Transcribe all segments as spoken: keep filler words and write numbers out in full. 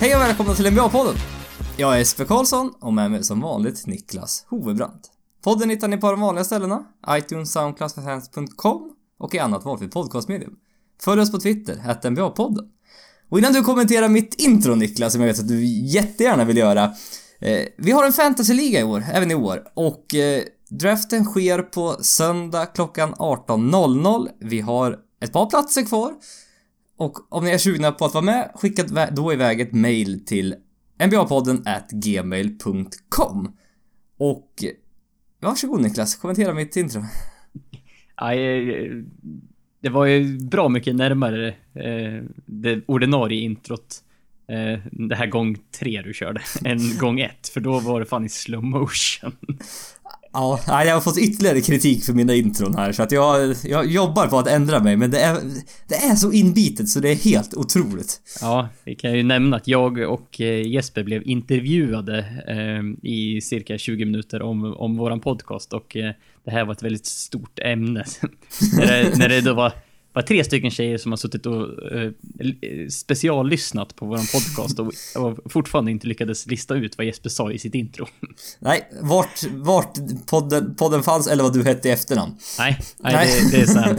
Hej och välkomna till N B A-podden. Jag är Sven Karlsson och med mig som vanligt Niklas Hovebrand. Podden hittar ni på de vanliga ställena, iTunes, soundcloud punkt com och i annat valfritt podcastmedium. Följ oss på Twitter, hette N B A-podden. Och innan du kommenterar mitt intro, Niklas, som jag vet att du jättegärna vill göra. Eh, vi har en fantasyliga i år, även i år. Och eh, draften sker på söndag klockan arton noll noll. Vi har ett par platser kvar. Och om ni är sugna på att vara med, skicka då iväg ett mejl till n b a podden at gmail punkt com. Och varsågod Niklas, kommentera mitt intro. Det var ju bra mycket närmare det ordinarie introt det här gång tre du körde än gång ett, för då var det fan i slow motion. Ja, jag har fått ytterligare kritik för mina intron här, så att jag, jag jobbar på att ändra mig, men det är, det är så inbitet så det är helt otroligt. Ja, vi kan ju nämna att jag och Jesper blev intervjuade eh, i cirka tjugo minuter om, om våran podcast, och eh, det här var ett väldigt stort ämne. när, det, när det då var, var tre stycken tjejer som har suttit och eh, speciallyssnat på våran podcast och, och fortfarande inte lyckades lista ut vad Jesper sa i sitt intro. Nej, vart, vart podden, podden fanns eller vad du hette i efternamn. Nej, nej, nej. Det, det är så här.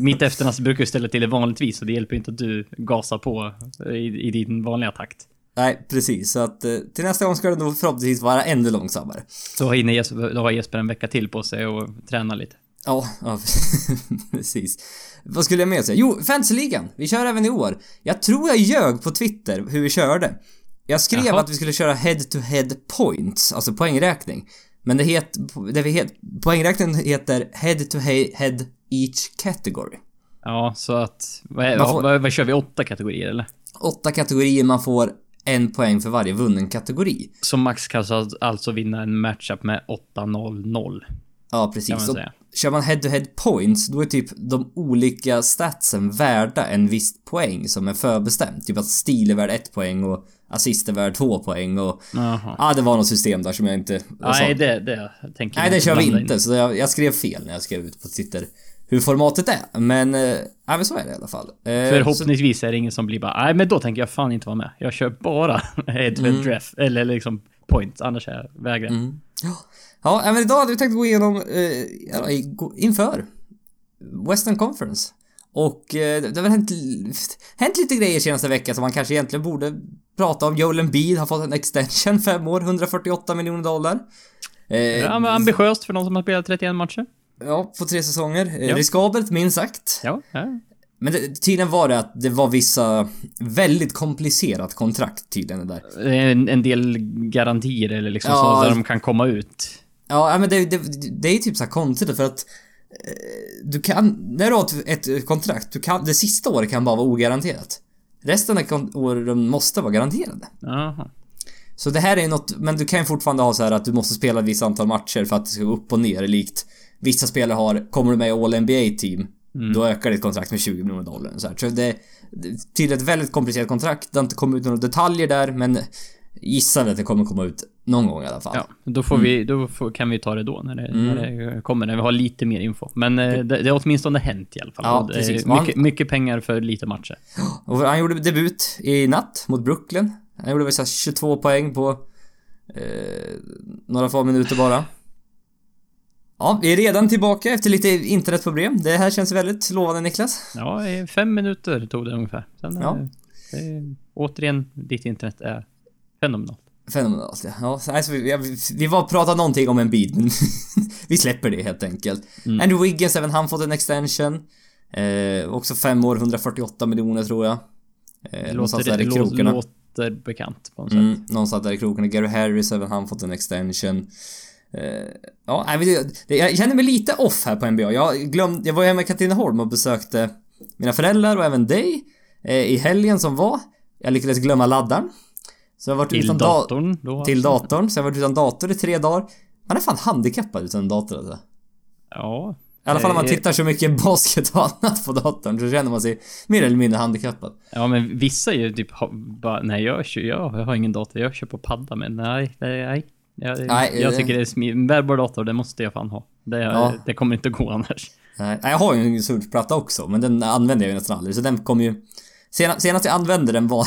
Mitt efternamn brukar ju ställa till det vanligtvis, och det hjälper inte att du gasar på i, i din vanliga takt. Nej, precis. Så att till nästa gång ska det nog förhoppningsvis vara ännu långsammare. Så har Jesper, då har Jesper en vecka till på sig och träna lite. Ja, ja, precis. Vad skulle jag med säga? Jo, fantasyligan. Vi kör även i år. Jag tror jag ljög på Twitter hur vi körde. Jag skrev Jaha. att vi skulle köra head-to-head points, alltså poängräkning. Men det het, det vi het, poängräkningen heter head-to-head each category. Ja, så att vad, får, vad, vad kör vi? Åtta kategorier eller? Åtta kategorier, man får en poäng för varje vunnen kategori. Så Max kan alltså vinna en matchup med åtta noll noll. Ja, precis. Så kör man head-to-head points, då är typ de olika statsen värda en viss poäng som är förbestämt. Typ att stil är värd ett poäng och assist är värd två poäng. Och Aha. ja, det var något system där som jag inte... Nej, det, det tänker jag. Nej, det kör vi inte. In. Så jag, jag skrev fel när jag skrev ut på Twitter hur formatet är. Men, äh, men så är det i alla fall. Äh, Förhoppningsvis så... är det ingen som blir bara, nej men då tänker jag fan inte vara med. Jag kör bara head-to-head mm. draft, eller liksom points, annars är jag vägrar. Mm. Ja. Ja, även idag hade vi tänkt gå igenom eh, inför Western Conference. Och eh, det har hänt, hänt lite grejer senaste veckan som man kanske egentligen borde prata om. Joel Embiid har fått en extension, fem år, hundrafyrtioåtta miljoner dollar. Eh, ja, men ambitiöst för någon som har spelat trettioen matcher. Ja, på tre säsonger. Ja. Riskabelt, minst sagt. Ja, ja. Men det, tydligen var det att det var vissa väldigt komplicerat kontrakt tydligen det där. En, en del garantier eller liksom ja, så där de kan komma ut. Ja, men det, det, det är typ så här konstigt för att du kan, när du har ett kontrakt, du kan, det sista året kan bara vara ogaranterat. Resten av åren måste vara garanterade. Aha. Så det här är något, men du kan ju fortfarande ha så här att du måste spela ett visst antal matcher för att det ska gå upp och ner, likt vissa spelare har, kommer du med i All N B A-team. Mm. Då ökar ditt kontrakt med tjugo miljoner dollar så här. Så det, det till ett väldigt komplicerat kontrakt. Det har inte kommit ut några detaljer där, men gissar att det kommer komma ut någon gång i alla fall. Ja, då får mm. vi då får, kan vi ta det då när det, mm. när det kommer, när vi har lite mer info. Men det, det har åtminstone hänt i alla fall. Ja, precis. Mycket, mycket pengar för lite matcher. Och han gjorde debut i natt mot Brooklyn. Han gjorde väl så här tjugotvå poäng på eh, några få minuter bara. Ja, vi är redan tillbaka efter lite internetproblem. Det här känns väldigt lovande, Niklas. Ja, fem minuter tog det ungefär. Sen ja. är, är, återigen, ditt internet är fenomenalt. Fenomenalt, ja. ja alltså, vi, vi, vi var pratade någonting om en bid, men vi släpper det helt enkelt. Mm. Andrew Wiggins, även han fått en extension. Eh, också fem år, hundrafyrtioåtta miljoner tror jag. Eh, låter, där i krokarna. låter bekant på något mm, sätt. Någon satt där i krokarna. Gary Harris, även han fått en extension. Ja, jag känner mig lite off här på N B A. Jag, glömde, jag var hemma i Katrineholm och besökte mina föräldrar och även dig i helgen som var. Jag lyckades glömma laddaren, så jag har varit till utan datorn då. Till datorn, så jag har varit utan dator i tre dagar. Man är fan handikappad utan dator alltså. Ja. I alla fall om man tittar så mycket basket och annat på datorn, så känner man sig mer eller mindre handikappad. Ja, men vissa är ju typ bara, nej jag, kör, jag har ingen dator, jag kör på padda. Men nej, nej, nej Jag, nej, jag tycker det är smidigt. Bärbar dator, det måste jag fan ha. Det, ja. det kommer inte gå annars. Nej, jag har ju en surfplatta också, men den använder jag ju nästan aldrig. Så den kommer ju... Senast, senast jag använde den var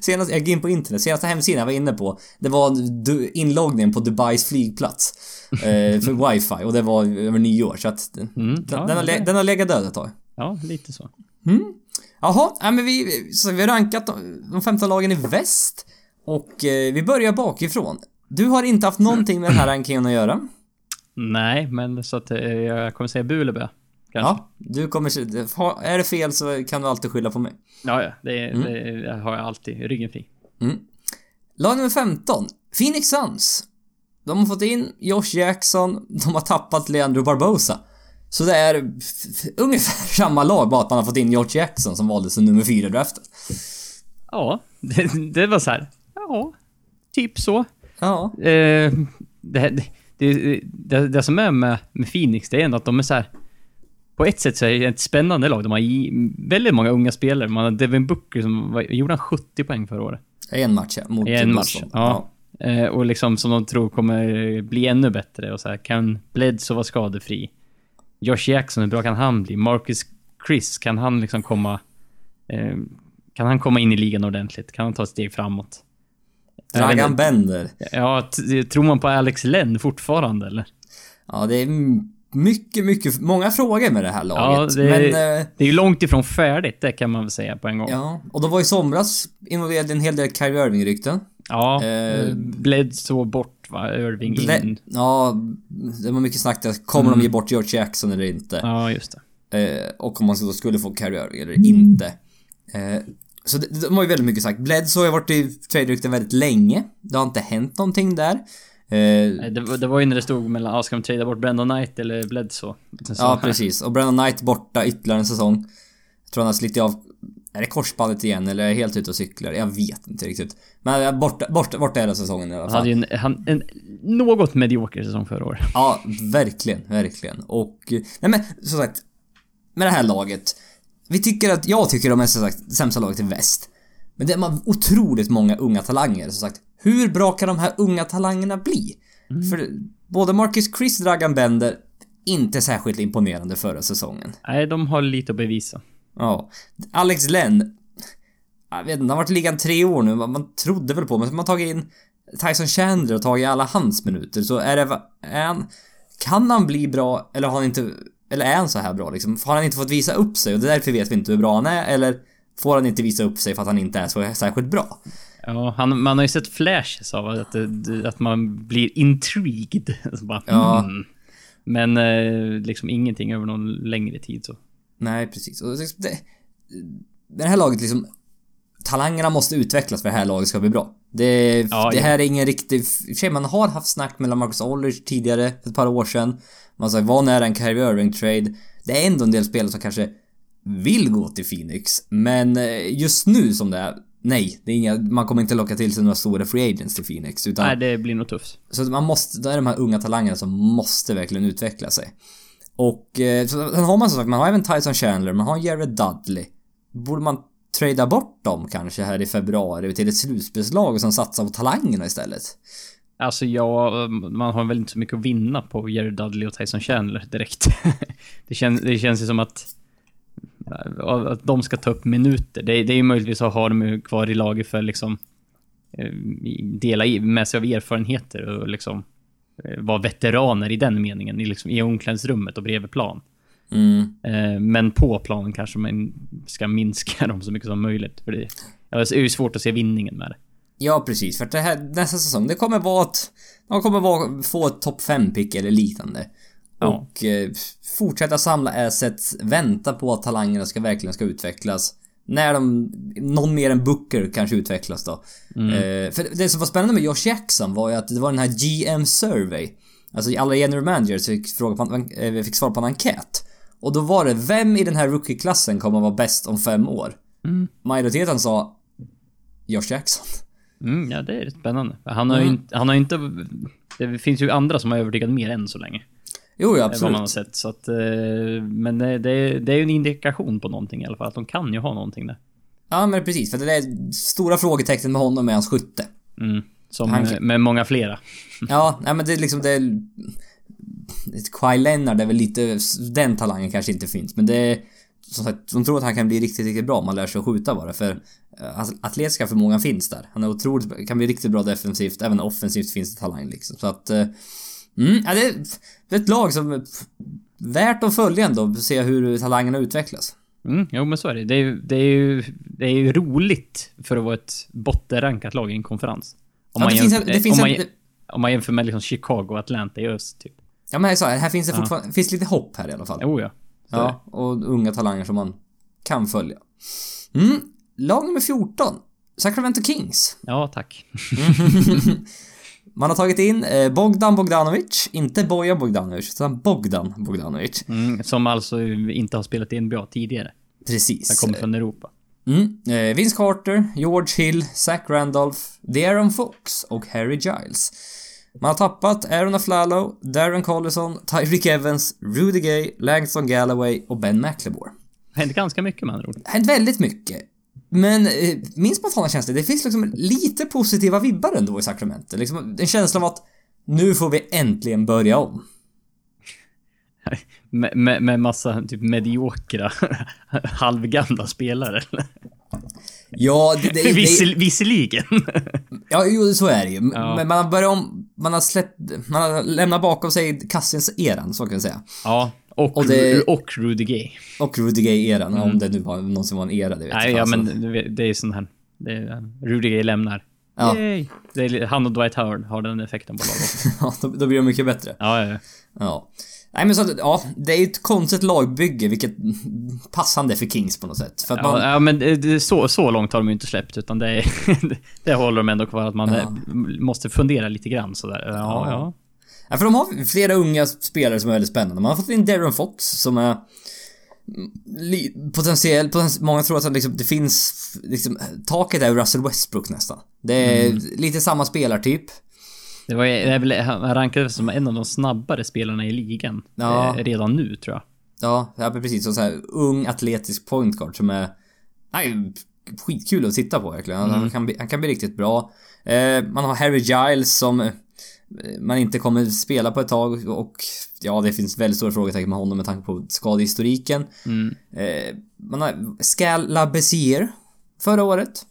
senast jag gick in på internet, senaste hemsidan jag var inne på, det var inloggningen på Dubais flygplats eh, för wifi, och det var över nio år, så att mm, ja, den, har le- den har legat död ett tag. Ja, lite så. Mm. Jaha, ja, men vi, så vi har rankat de femton lagen i väst, och eh, vi börjar bakifrån. Du har inte haft någonting med den här rankingen att göra. Nej, men så att eh, jag kommer säga Bulebö. Kanske. Ja, du kommer, är det fel så kan du alltid skylla på mig. Ja, ja, det, mm. det har jag alltid ryggen fri. Mm. Lag nummer femton, Phoenix Suns. De har fått in Josh Jackson, de har tappat Leandro Barbosa. Så det är f- ungefär samma lag, bara att man har fått in George Jackson som valdes som nummer fyra draften. Ja, det, det var så här. Ja, typ så. Ja. Eh, det, det, det, det, det som är med, med Phoenix, det är ändå att de är så här. På ett sätt så är det ett spännande lag. De har väldigt många unga spelare. Man har Devin Booker som var, gjorde sjuttio poäng förra året. En match, ja. Mot en match, ja. ja. Eh, och liksom som de tror kommer bli ännu bättre. Och så här, kan Bledsoe vara skadefri? Josh Jackson, hur bra kan han bli? Marcus Chriss, kan han liksom komma eh, kan han komma in i ligan ordentligt? Kan han ta ett steg framåt? Dragan Bender. Ja, t- tror man på Alex Len fortfarande, eller? Ja, det är mycket, mycket, många frågor med det här laget. Ja, det, men, eh, det är ju långt ifrån färdigt, det kan man väl säga på en gång. Ja, och då var i somras involverade en hel del Kyrie Irving-rykten. Ja, eh, Bledsoe bort, va? Irving Bled, in. Ja, det var mycket snack där. Kommer mm. de ge bort George Jackson eller inte? Ja, just det. Eh, och om man då skulle få Kyrie Irving eller inte. Eh, så det, de har ju väldigt mycket sagt. Bledsoe har varit i trade-rykten väldigt länge. Det har inte hänt någonting där. Eh, det, det var ju när det stod mellan ah, ska de trada bort Brandon Knight eller Bledsoe. Ja, precis. Och Brandon Knight borta ytterligare en säsong. Jag tror han har slitit av, är det korsbandet igen eller är helt ute och cyklar? Jag vet inte riktigt. Men borta, borta, borta hela säsongen i alla fall. Han hade ju en, han, en något medioker säsong förra året. Ja, verkligen, verkligen. Och nej, men som sagt, med det här laget, vi tycker att, jag tycker de är som sagt sämsta laget i väst. Men det är otroligt många unga talanger, som sagt. Hur bra kan de här unga talangerna bli? Mm. För både Marcus Chriss, Dragan Bender, inte särskilt imponerande förra säsongen. Nej, de har lite att bevisa. Ja, Alex Len, jag vet inte, han har varit i ligan tre år nu. Man trodde väl på, men man har tagit in Tyson Chandler och tagit alla hans minuter. Så är det, är han, kan han bli bra, eller har han inte, eller är han så här bra liksom? Har han inte fått visa upp sig, och det är därför vet vi inte hur bra han är, eller får han inte visa upp sig för att han inte är så särskilt bra? Ja, han, man har ju sett flashes av att, att man blir intrigued. Bara, ja. mm. Men eh, liksom ingenting över någon längre tid så. Nej, precis. Och det, det här laget liksom, talangerna måste utvecklas för det här laget ska bli bra. Det, ja, det här ja. är ingen riktig, man har haft snack mellan Marcus Aldridge tidigare för ett par år sedan. Man sa, vad är en Kyrie Irving trade? Det är ändå en del spelare som kanske vill gå till Phoenix, men just nu som det är, nej, det är inga, man kommer inte locka till sig några stora free agents till Phoenix, utan, nej, det blir nog tufft. Så man måste, det är de här unga talangerna som måste verkligen utveckla sig. Och eh, sen har man som sagt, man har även Tyson Chandler, man har Jared Dudley. Borde man trada bort dem kanske här i februari till ett slutspelslag som satsar på talangerna istället? Alltså ja, man har väl inte så mycket att vinna på Jared Dudley och Tyson Chandler direkt. det, kän, det känns ju som att att de ska ta upp minuter. Det är, det är ju möjligtvis att ha dem kvar i laget för liksom dela med sig av erfarenheter och liksom vara veteraner i den meningen, i, liksom, i omklädningsrummet och bredvid plan. Mm. Men på planen kanske man ska minska dem så mycket som möjligt, för det är ju svårt att se vinningen med det. Ja, precis, för det här, nästa säsong det kommer vara att de kommer vara, få ett topp fem pick eller liknande. Och ja. eh, fortsätta samla assets, vänta på att talangerna ska verkligen ska utvecklas. När de, någon mer än Booker kanske utvecklas då. Mm. Eh, för det som var spännande med Josh Jackson var ju att det var den här G M survey. Alltså alla general managers fick, fråga på, eh, fick svar på en enkät. Och då var det, vem i den här rookie-klassen kommer att vara bäst om fem år? Mm. Majoriteten sa Josh Jackson. Mm, ja, det är spännande. Han har mm. ju inte, han har inte, det finns ju andra som har övertygat mer än så länge. Jo, ja, absolut. Sätt, så att, men det, det, det är ju en indikation på någonting i alla fall, att de kan ju ha någonting där. Ja, men precis, för det är stora frågetecknet med honom, med hans skytte. Mm, som han, med många flera. Ja, nej, men det är liksom det är, Kyle Leonard är väl lite, den talangen kanske inte finns, men det är som sagt, de tror att han kan bli riktigt, riktigt bra om man lär sig att skjuta bara. För atletiska förmågan finns där. Han är otroligt, kan bli riktigt bra defensivt. Även offensivt finns det talang liksom. Så att mm, ja, det, det är ett lag som är värt att följa ändå. Se hur talangerna utvecklas. Mm, jo men så är det. Det är, det är ju det är ju roligt för att vara ett bottenrankat lag i en konferens. Om man jämför med liksom Chicago och Atlanta i öst typ. Ja men jag sa, här finns det fortfarande, ja. Finns lite hopp här i alla fall. Jo ja. Ja, och unga talanger som man kan följa. Mm. Lag nummer fjorton, Sacramento Kings. Ja, tack. Man har tagit in Bogdan Bogdanovic, inte Bojan Bogdanovic, utan Bogdan Bogdanovic. Mm, som alltså inte har spelat i N B A tidigare. Precis. Han kommer från Europa. Mm. Vince Carter, George Hill, Zach Randolph, De'Aaron Fox och Harry Giles. Man har tappat Aaron Aflalo, De'Aaron Collison, Tyreke Evans, Rudy Gay, Langston Galloway och Ben McLemore. Det hänt ganska mycket med andra ord. Det hänt väldigt mycket. Men eh, min spontana känsla, det finns liksom lite positiva vibbar ändå i Sacramento. Liksom en känsla av att nu får vi äntligen börja om. Med, med, med massa typ mediokra, halvgamla spelare eller? Ja, det, det, det, Vissel, visserligen. Ja, jo, så är det ju. Ja. Men man har börjat om, man har släppt, man har lämnat bakom sig Cousins-eran, så kan jag säga. Ja, och, och, det, och Rudy Gay. Och Rudy Gay-eran, mm. Om det nu var, någonsin var en era, det vet. Nej, jag. Ja, men det är ju sån här, det är, Rudy Gay lämnar. Ja. Det är, han och Dwight Howard har den effekten på laget. Ja, då, då blir det mycket bättre. Ja, ja, ja. Ja. Nej, men så, ja, det är ju ett konstigt lagbygge, vilket passande för Kings på något sätt. För att man... ja, ja, men det, så, så långt har de ju inte släppt, utan det, är, det håller de ändå kvar att man ja. Måste fundera lite grann sådär. Ja, ja. Ja. Ja, för de har flera unga spelare som är väldigt spännande. Man har fått in De'Aaron Fox som är potentiell, potentiell många tror att liksom, det finns liksom, taket är Russell Westbrook nästan. Det är mm. lite samma spelartyp. Det var ju, han rankades som en av de snabbare spelarna i ligan ja. Redan nu tror jag. Ja, det är precis som så här ung atletisk point guard som är nej, skitkul att titta på verkligen. Mm. Han, kan bli, han kan bli riktigt bra. Eh, man har Harry Giles som man inte kommer spela på ett tag och ja, det finns väldigt stora frågetecken med honom med tanke på skadehistoriken. Mm. Eh, man har Scalabessier förra året.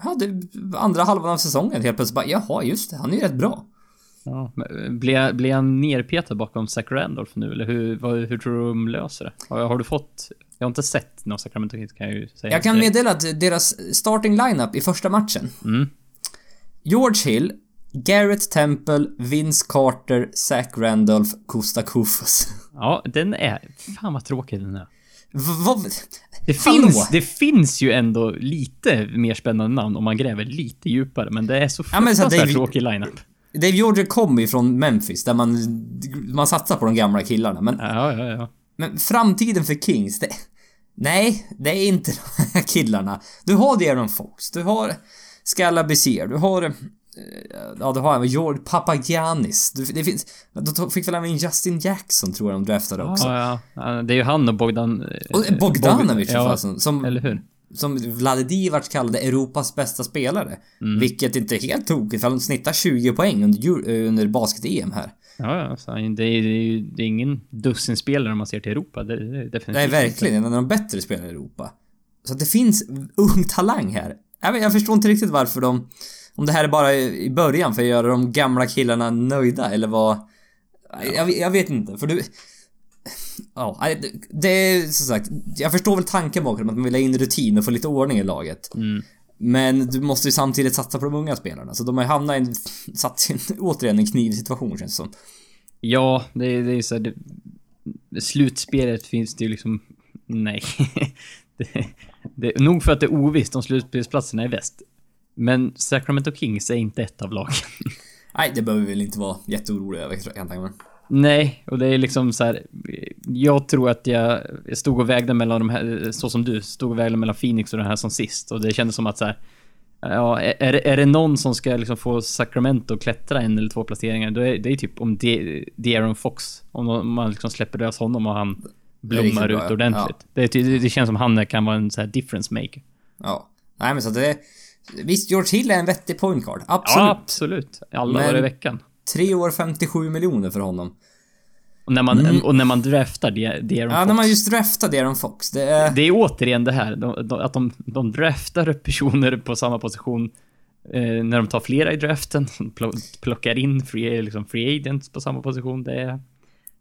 Hade andra halvan av säsongen helt plötsligt bara, jaha just det, han är ju rätt bra. Ja, blir, blir han nerpetad bakom Zach Randolph nu? Eller hur, vad, hur tror du de löser det? Har, har du fått, jag har inte sett någon Sacramento Kings kan jag ju säga. Jag kan direkt. Meddela att deras starting lineup i första matchen mm. George Hill, Garrett Temple, Vince Carter, Zach Randolph, Costa Kufus. Ja, den är, fan vad tråkig den är. Vad? Det finns, det finns ju ändå lite mer spännande namn om man gräver lite djupare, men det är så fruktansvärt ja, tråkig lineup. Dave Jordan kommer ju från Memphis där man, man satsar på de gamla killarna. Men, ja, ja, ja. Men framtiden för Kings det, nej, det är inte de här killarna. Du har De'Aaron Fox, du har Scalabessier, du har ja, du har George Papagiannis. Du, det finns, då fick väl även Justin Jackson tror jag de draftade också. Ja, ja. Det är ju han och Bogdan och Bogdanovic Bogdan, ja, som eller hur? Som Vlade Divac kallade Europas bästa spelare, mm. vilket inte är helt tokigt för han snittar tjugo poäng under under basket-E M här. Ja, alltså, det är ju det är ingen dussin spelare om man ser till Europa. Det är definitivt. Nej, verkligen, en av de bättre spelarna i Europa. Så att det finns ung talang här. Jag, jag förstår inte riktigt varför de om det här är bara i början för att göra de gamla killarna nöjda eller vad jag, jag vet inte för du ja det är som sagt jag förstår väl tanken bakom att man vill ha in rutin och få lite ordning i laget. Mm. Men du måste ju samtidigt satsa på de unga spelarna så de har hamnat i en satt i återigen en knivsituation känns det som. Ja, det är det är så här, det, det slutspelet finns det ju liksom nej. det, det nog för att det är ovisst om slutspelsplatserna i väst. Men Sacramento Kings är inte ett av lagen. Nej, det behöver vi väl inte vara jätteoroliga över egentligen. Nej, och det är liksom så här. Jag tror att jag stod och vägde mellan de här, så som du stod och vägde mellan Phoenix och den här som sist. Och det kändes som att så här, ja, är, är det någon som ska liksom få Sacramento att klättra en eller två placeringar? Då är det är typ om De, De'Aaron Fox, om man liksom släpper lös honom och han blommar ut bra, ordentligt. Ja. Det, det, det känns som han kan vara en så här difference maker. Ja, nej men så att det är visst, George Hill är en vettig point guard. Absolut. Ja, absolut. Alla men var i veckan. tre år femtiosju miljoner för honom. Och när man, mm. och när man draftar De'Aaron de Fox. Ja, när man just draftar De'Aaron Fox. Det är, det är återigen det här, de, de, att de, de draftar personer på samma position eh, när de tar flera i draften. Plockar in free, liksom free agents på samma position. Det är,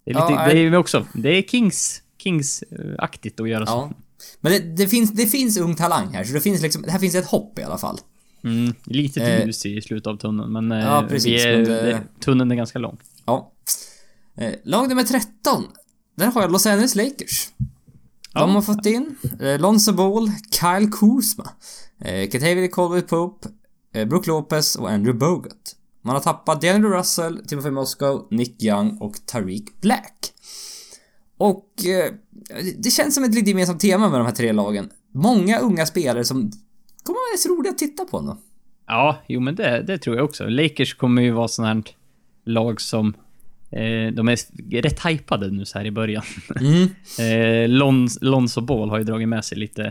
det är, lite, ja, det är också det är Kings, Kings-aktigt att göra ja. så. Men det, det, finns, det finns ung talang här, så det finns liksom, här finns ett hopp i alla fall. Mm, lite ljus eh, i slutet av tunneln, men, ja, eh, precis, är, men det... tunneln är ganska lång. Ja. Eh, lag nummer tretton, där har jag Los Angeles Lakers. De ja. har fått in eh, Lonzo Ball, Kyle Kuzma, eh, Katavian Colby Pope, eh, Brook Lopez och Andrew Bogut. Man har tappat D'Angelo Russell, Timothy Moskow, Nick Young och Tariq Black. Och eh, det känns som ett lite gemensamt tema med de här tre lagen. Många unga spelare som kommer vara så roliga att titta på då. Ja, jo men det, det tror jag också. Lakers kommer ju vara sån här lag som eh, de är rätt hypade nu så här i början. Mm. eh, Lons, Lonzo Ball har ju dragit med sig lite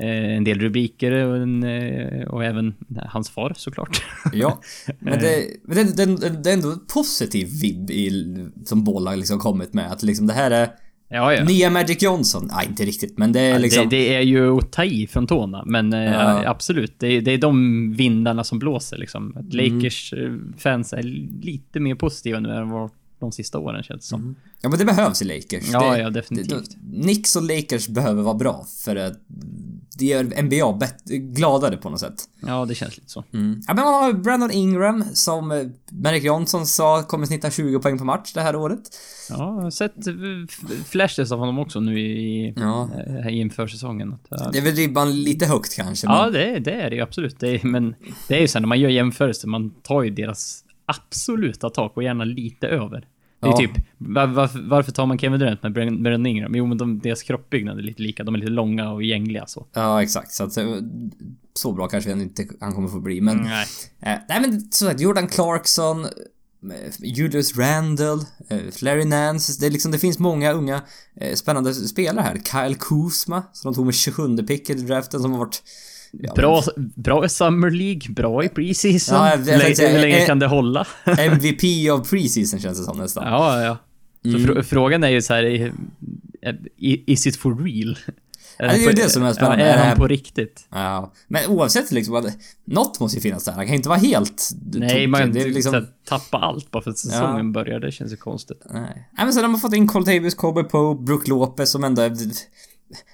eh, en del rubriker och, en, eh, och även hans far såklart. Ja, men det, men det, det, det är ändå en positiv vibb i, som Ball har liksom kommit med. Att liksom det här är Ja, ja. nya Magic Johnson, nej inte riktigt, men det är liksom... ja, det, det är ju att ta i från tårna, men ja. äh, absolut, det är, det är de vindarna som blåser liksom. Att Lakers mm. fans är lite mer positiva nu än vad de sista åren känns som. Mm. Ja, men det behövs i Lakers. Ja, det, ja definitivt. Det, Knicks och Lakers behöver vara bra för att det gör N B A bet- gladare på något sätt. Ja, det känns lite så. Mm. Ja, men man har Brandon Ingram som Magic Johnson sa kommer snitta tjugo poäng per match det här året. Ja, jag har sett flashes av honom också nu i, ja. i inför säsongen. Det är väl ribban lite högt kanske. Men... ja, det, det är det ju absolut. Det är, men det är ju så här, när man gör jämförelser, man tar ju deras absoluta tak och gärna lite över. Det är ja. typ, var, var, varför tar man Kevin Durant med Brandon Ingram? Jo, men de, deras kroppbyggnad är lite lika. De är lite långa och gängliga så. Ja, exakt. Så, att, så bra kanske han inte han kommer få bli. Men, mm, nej. Eh, nej, men så sagt, Jordan Clarkson, Julius Randle, eh, Larry Nance. Det, liksom, det finns många unga eh, spännande spelare här. Kyle Kuzma, som de tog med tjugosjunde pick i draften, som har varit... ja, bra, bra i Summer League, bra i preseason. Ja, Lä- hur länge kan det hålla? M V P av preseason känns det som nästan. Ja, ja. Mm. Så fr- frågan är ju så här, is it for real? Ja, det är ju det som är spännande. Ja, är han på riktigt? Ja. Men oavsett liksom, något måste ju finnas där. Han kan inte vara helt... nej, man det är liksom... så här, tappa allt bara för att säsongen ja. börjar. Det känns ju konstigt. Nej, ja, men sen har man fått in Cole Tavis, Kobe Pope, Brook Lopez som ändå...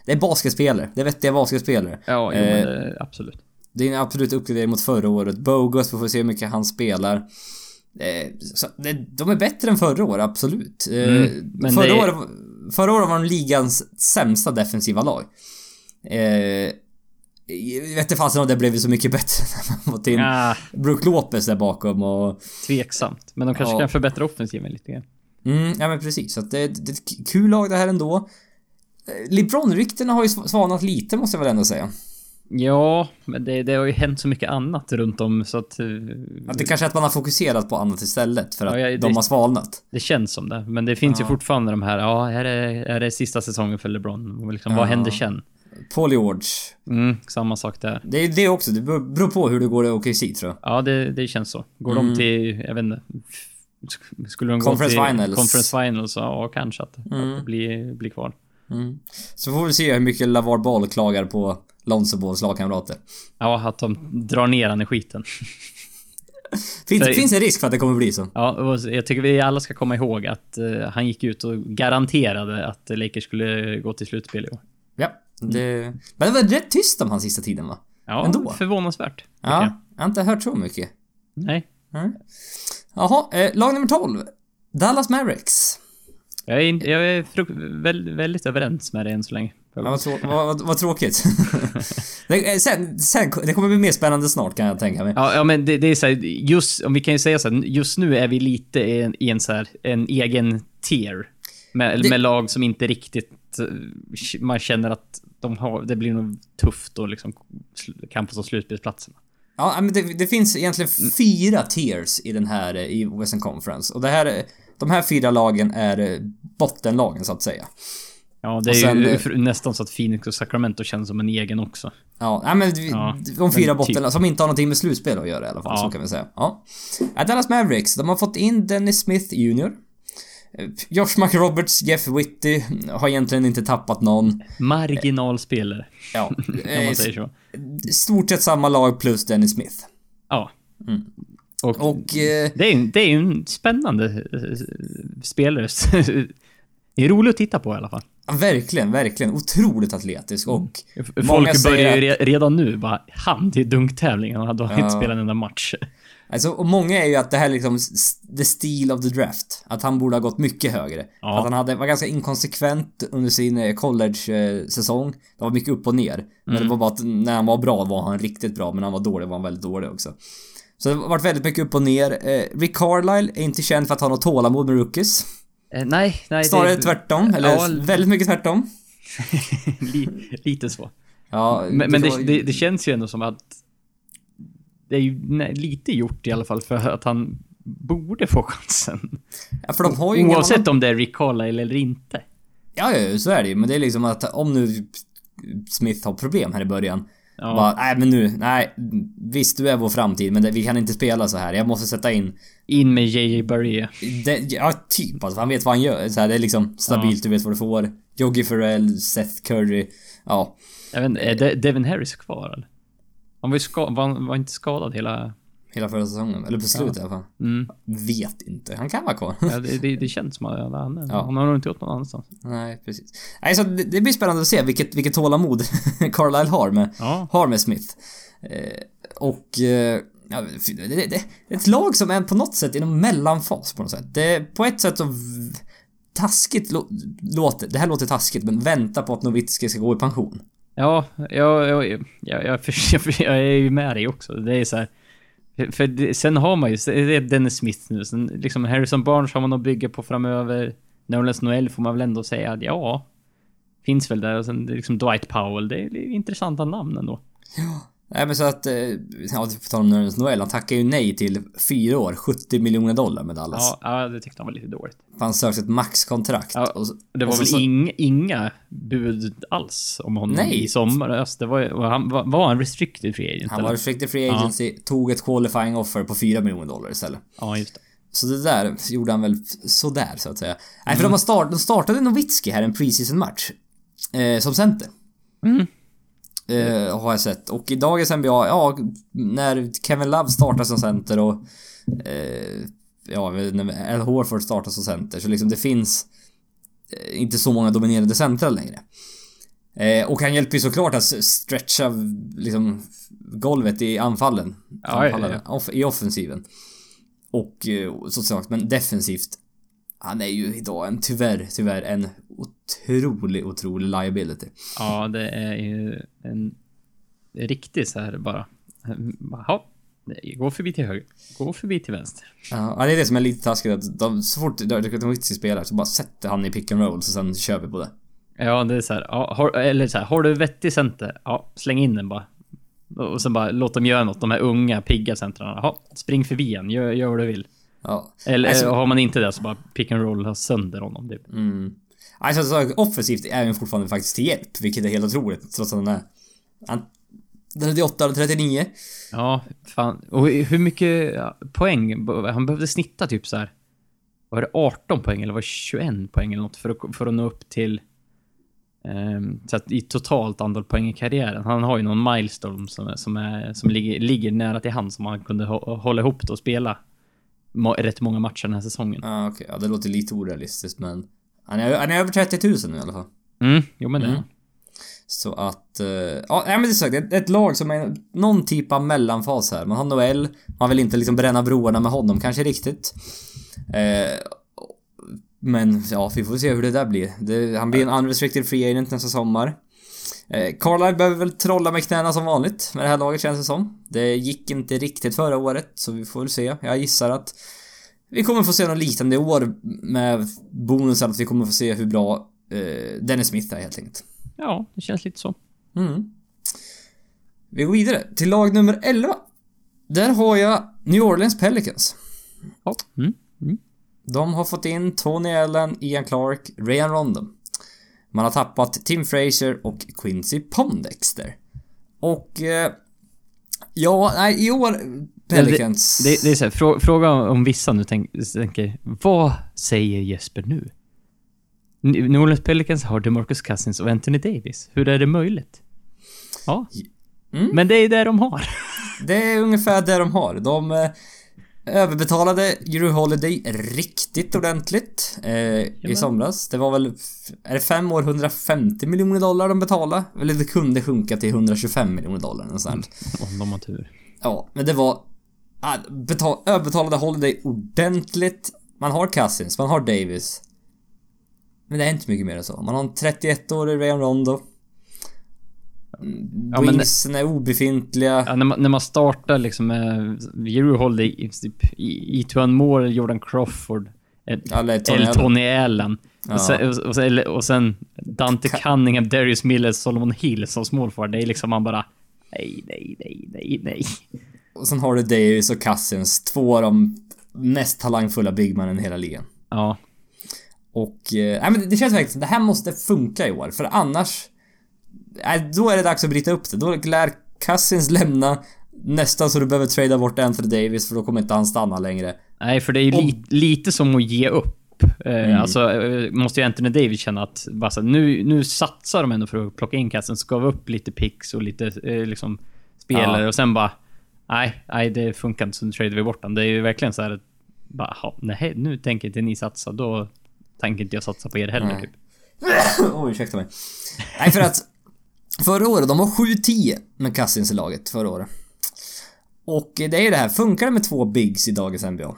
det är basketspelare, det är vettiga basketspelare. Ja, jo, men det, absolut. Det är en absolut uppgradering mot förra året. Bogus, vi får se hur mycket han spelar. Så de är bättre än förra året, absolut. Mm, men förra, det... året, förra året var de ligans sämsta defensiva lag. Jag vet inte fast om det blev så mycket bättre när man fått in ja. Brook Lopez där bakom. Och... tveksamt, men de kanske ja. kan förbättra offensiven lite grann. Mm, ja, men precis. Så det, det är ett kul lag det här ändå. LeBron-ryktena har ju svanat lite, måste jag väl ändå säga. Ja, men det, det har ju hänt så mycket annat runt om så att, att det kanske är att man har fokuserat på annat istället för att ja, det, de har svalnat. Det känns som det, men det finns ja. ju fortfarande de här, ja, här är, är det sista säsongen för LeBron. Liksom, ja. Vad händer sen? Paul George. Mm, samma sak där. Det är det också, det beror på hur det går i O K C, tror jag. Ja, det, det känns så. Går mm. de till, jag vet inte... skulle de conference gå till finals. Conference finals, ja, kanske att, mm. att det blir, blir kvar. Mm. Så får vi se hur mycket LaVar Ball klagar på Lonzo Balls lagkamrater. Ja, att de drar ner han i skiten. Finns, finns en risk för att det kommer bli så. Ja, jag tycker vi alla ska komma ihåg att uh, han gick ut och garanterade att Lakers skulle gå till slutspel i år. Ja, det, mm. men det var rätt tyst om hans sista tiden, va? Ja, ändå. Förvånansvärt. Ja, jag. jag har inte hört så mycket. Nej. Mm. Jaha, eh, lag nummer tolv, Dallas Mavericks. Jag är, jag är fruk- väldigt, väldigt överens med det än så länge. Ja, vad, trå- vad, vad tråkigt. det, sen, sen, det kommer bli mer spännande snart, kan jag tänka mig. Ja, ja, men det, det är så här, just, om vi kan ju säga så här, just nu är vi lite i en, i en, så här, en egen tier med, det... med lag som inte riktigt, man känner att de har, det blir nog tufft att liksom kampa som slutspelsplatserna. Ja, men det, det finns egentligen fyra tiers i den här i Western Conference, och det här är... de här fyra lagen är bottenlagen så att säga. Ja, det är sen, ju för, nästan så att Phoenix och Sacramento känns som en egen också. Ja, men vi, ja, de fyra bottenlagen typ. Som inte har någonting med slutspel att göra i alla fall, ja. så kan vi säga. Ja. Dallas Mavericks, de har fått in Dennis Smith junior Josh McRoberts, Jeff Whitty har egentligen inte tappat någon. Marginalspelare. Ja, om man säger så. Stort sett samma lag plus Dennis Smith. Ja. Mm. Och, och eh, det är ju det är en spännande spelare. Det är roligt att titta på i alla fall. Ja, verkligen, verkligen. Otroligt atletisk. Och folk många börjar ju att... redan nu bara han till dunktävlingen och hade ja. inte spelat en enda match. Alltså, och många är ju att det här liksom the steal of the draft. Att han borde ha gått mycket högre. Ja. Att han hade, var ganska inkonsekvent under sin college-säsong. Det var mycket upp och ner. Mm. Men det var bara att när han var bra var han riktigt bra. Men när han var dålig var han väldigt dålig också. Så det har varit väldigt mycket upp och ner. eh, Rick Carlisle är inte känd för att ha något tålamod med rookies. eh, Nej, nej. Snarare det... tvärtom, eller ja, väldigt mycket tvärtom. Lite så. Ja, Men, men det, var... det, det känns ju ändå som att det är ju nej, lite gjort i alla fall för att han borde få chansen. Ja, för de har ju oavsett annan... om det är Rick Carlisle eller inte. Ja, ja, så är det ju. Men det är liksom att om nu Smith har problem här i början. Ja. Bara, nej men nu, nej visst du är vår framtid, men det, vi kan inte spela så här. Jag måste sätta in in med J J Barré. Ja, typ alltså, han vet vad han gör så här, det är liksom stabilt, ja. Du vet vad du får. Yogi Ferrell, Seth Curry. Ja. Även är Devin Harris kvar eller? Han var, ska, var, var inte skadad hela hela förra säsongen eller på slutet, ja. I alla fall. Mm. Vet inte. Han kan vara kvar. Ja, det, det, det känns som att han, ja. han har nog inte gjort någon annanstans. Nej, precis. Nej, så det, det blir spännande att se vilket vilket tålamod Carlisle har med ja. har med Smith. Eh, och eh, ja, det, det, det ett lag som är på något sätt i en mellanfas på något sätt. Det på ett sätt så taskigt lo, låter. Det här låter taskigt, men vänta på att Nowitzki ska gå i pension. Ja, jag jag jag jag, jag, jag, jag är ju med dig också. Det är så här. För det, sen har man ju det är Dennis Smith nu, sen liksom Harrison Barnes har man att bygga på framöver. Nerlens Noel får man väl ändå säga att ja, finns väl där. Och sen liksom Dwight Powell, det är intressanta namn ändå. Ja, nej men så att ja, på tal om Nerlens Noel, han tackar ju nej till fyra år, sjuttio miljoner dollar med Dallas. Ja, ja, det tyckte han var lite dåligt. Han sökte ett maxkontrakt. Ja, och så, det var och väl så, inga, inga bud alls om honom nej. I sommar. Det var, var, han, var, var han restricted free agent? Han eller? Var restricted free agency, ja. Tog ett qualifying offer på fyra miljoner dollar istället. Ja, just det. Så det där gjorde han väl sådär så att säga. Nej, mm. För de, har start, de startade Nowitzki här en preseason-match eh, som center. Mm. Eh, har jag sett. Och i dagens N B A, ja, när Kevin Love startar som center och... Eh, ja, när Al Horford startar som center så liksom det finns inte så många dominerande centrar längre. Eh, och han hjälper ju såklart att stretcha liksom golvet i anfallen, ja, anfallen ja, ja. Off- i offensiven. Och så sagt, men defensivt han är ju idag en tyvärr tyvärr en otrolig otrolig liability. Ja, det är ju en riktig så här bara. Hopp. Nej, gå förbi till höger, gå förbi till vänster. Ja, det är det som är lite taskigt att de, så fort Dirk Nowitzki spelar så bara sätter han i pick and roll så sen kör vi på det. Ja, det är så här, ja, har, eller så här, har du vettig center? Ja, släng in den bara. Och sen bara låt dem göra något, de här unga pigga centrarna. Ja, spring förbi en, gör, gör vad du vill. Ja. Eller alltså, har man inte det så bara pick and roll har sönder honom typ. Mm. Alltså, så offensivt är han fortfarande faktiskt till hjälp, vilket är helt otroligt trots att han är han, trettioåtta och trettionio. Ja, fan. Och hur mycket poäng? Han behövde snitta typ så här. Var det arton poäng eller var det tjugoett poäng eller något för att, för att nå upp till um, så att i totalt antal poäng i karriären. Han har ju någon milestone som, som, är, som ligger, ligger nära till hand som han kunde hå- hålla ihop då och spela ma- rätt många matcher den här säsongen. Ja, okej. Ja, det låter lite orealistiskt, men han är, han är över trettio tusen nu i alla fall. Mm, jo men det mm. Så att, ja men det är så, det är ett lag som är någon typ av mellanfas här. Man har Noel, man vill inte liksom bränna broarna med honom kanske riktigt. eh, Men ja, vi får se hur det där blir det. Han blir en unrestricted free agent nästa sommar. eh, Carlisle behöver väl trolla med knäna som vanligt med det här laget känns det som. Det gick inte riktigt förra året, så vi får väl se. Jag gissar att vi kommer få se något liknande i år med bonusen att vi kommer få se hur bra eh, Dennis Smith är helt enkelt. Ja, det känns lite så. Mm. Vi går vidare till lag nummer elva. Där har jag New Orleans Pelicans. Ja. Mm. Mm. De har fått in Tony Allen, Ian Clark, Rayan Rondo. Man har tappat Tim Frazier och Quincy Pondexter. Och eh, Ja, nej, i år Pelicans. Det, det, det är så här, frå, fråga om vissa nu tänk, tänker, vad säger Jesper nu? New Orleans Pelicans har Marcus Cousins och Anthony Davis. Hur är det möjligt? Ja. Mm. Men det är det de har. Det är ungefär det de har. De eh, överbetalade Drew Holiday riktigt ordentligt eh, i somras. Det var väl är det fem år hundrafemtio miljoner dollar de betalade. Eller det kunde sjunka till hundratjugofem miljoner dollar någonstans. Om de har tur. Ja, men det var betal, överbetalade Holiday ordentligt. Man har Cousins, man har Davis. Men det är inte mycket mer än så. Man har en trettioettårig Rayon Rondo. Ja, Wingsen men, är obefintliga. Ja, när, man, när man startar liksom Drew Holiday, Etuan Moore, Jordan Crawford eller Tony, Tony Allen. Ja. Och, sen, och, sen, och sen Dante Ka- Cunningham, Darius Miller, Solomon Hill som smålfar. Det är liksom man bara nej, nej, nej, nej, nej. Och sen har du Davis och Cousins, två av de mest talangfulla bigmannen i hela ligan. Ja. Och eh, men det känns faktiskt, det här måste funka i år. För annars eh, då är det dags att bryta upp det. Då lär Cousins lämna nästan så du behöver trada bort Anthony Davis, för då kommer inte han stanna längre. Nej, för det är ju Om... li- lite som att ge upp. Eh, mm. Alltså måste ju Anthony Davis känna att bara så, nu, nu satsar de ändå för att plocka in Cousins, skav upp lite picks och lite eh, liksom spelare, ja. Och sen bara nej, nej, det funkar inte, så nu tradar vi bort den. Det är ju verkligen så här att bara, ha, nej, nu tänker inte ni satsa, då tänker inte jag satsa på er heller. Nej. Typ. Oj, ursäkta mig. Nej, för att förra året, de var sju tio med Cousins i laget förra året. Och det är ju det här, funkar det med två bigs i dagens N B A?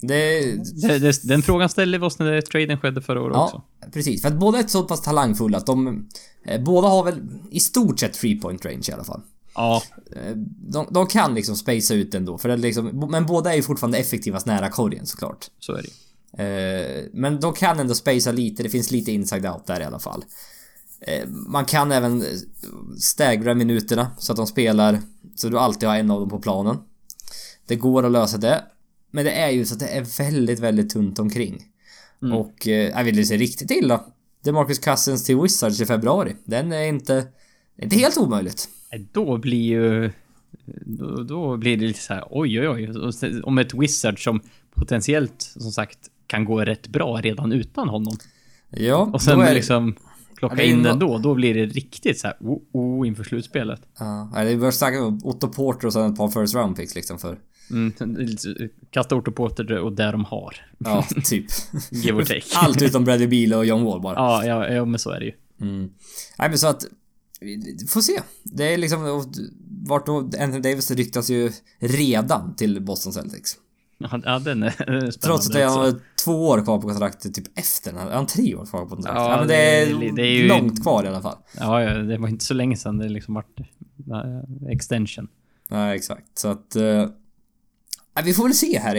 Det... Det, det, den frågan ställde vi oss när traden skedde förra året, ja, också. Ja, precis. För att båda är så pass talangfulla att de eh, båda har väl i stort sett three point range i alla fall. Ja. De, de kan liksom spacea ut ändå, för det liksom, men båda är ju fortfarande effektivast nära korgen såklart. Så är det. Men de kan ändå spacea lite. Det finns lite inside out där i alla fall. Man kan även stagra minuterna så att de spelar, så du alltid har en av dem på planen. Det går att lösa det. Men det är ju så att det är väldigt, väldigt tunt omkring. Mm. Och jag vill ju se riktigt illa. Det är Marcus Cousins till Wizards i februari. Den är inte, inte helt omöjligt. Då blir ju då, då blir det lite så här, oj oj oj. Om ett Wizard som potentiellt, som sagt, kan gå rätt bra redan utan honom. Ja, och sen är liksom plocka in den då, då blir det riktigt så här oh, oh, inför slutspelet. Ja, det är snacka om Otto Porter och sen ett par first round picks liksom för. Mm, kasta Otto Porter och där de har. Ja, typ. Give or take. Allt utom Bradley Beal och John Wall bara. Ja, ja, ja, men så är det ju. Mm. Nej, men så att får se. Det är liksom vart då Anthony Davis ryktas ju redan till Boston Celtics. Ja, den är spännande. Trots att jag har två år kvar på kontraktet, typ efter den här, han har tre år kvar på kontraktet. Ja, ja, men det är, det är ju långt kvar i alla fall. Ja, ja, det var inte så länge sedan det liksom vart extension. Nej, ja, exakt. Så att ja, vi får väl se här.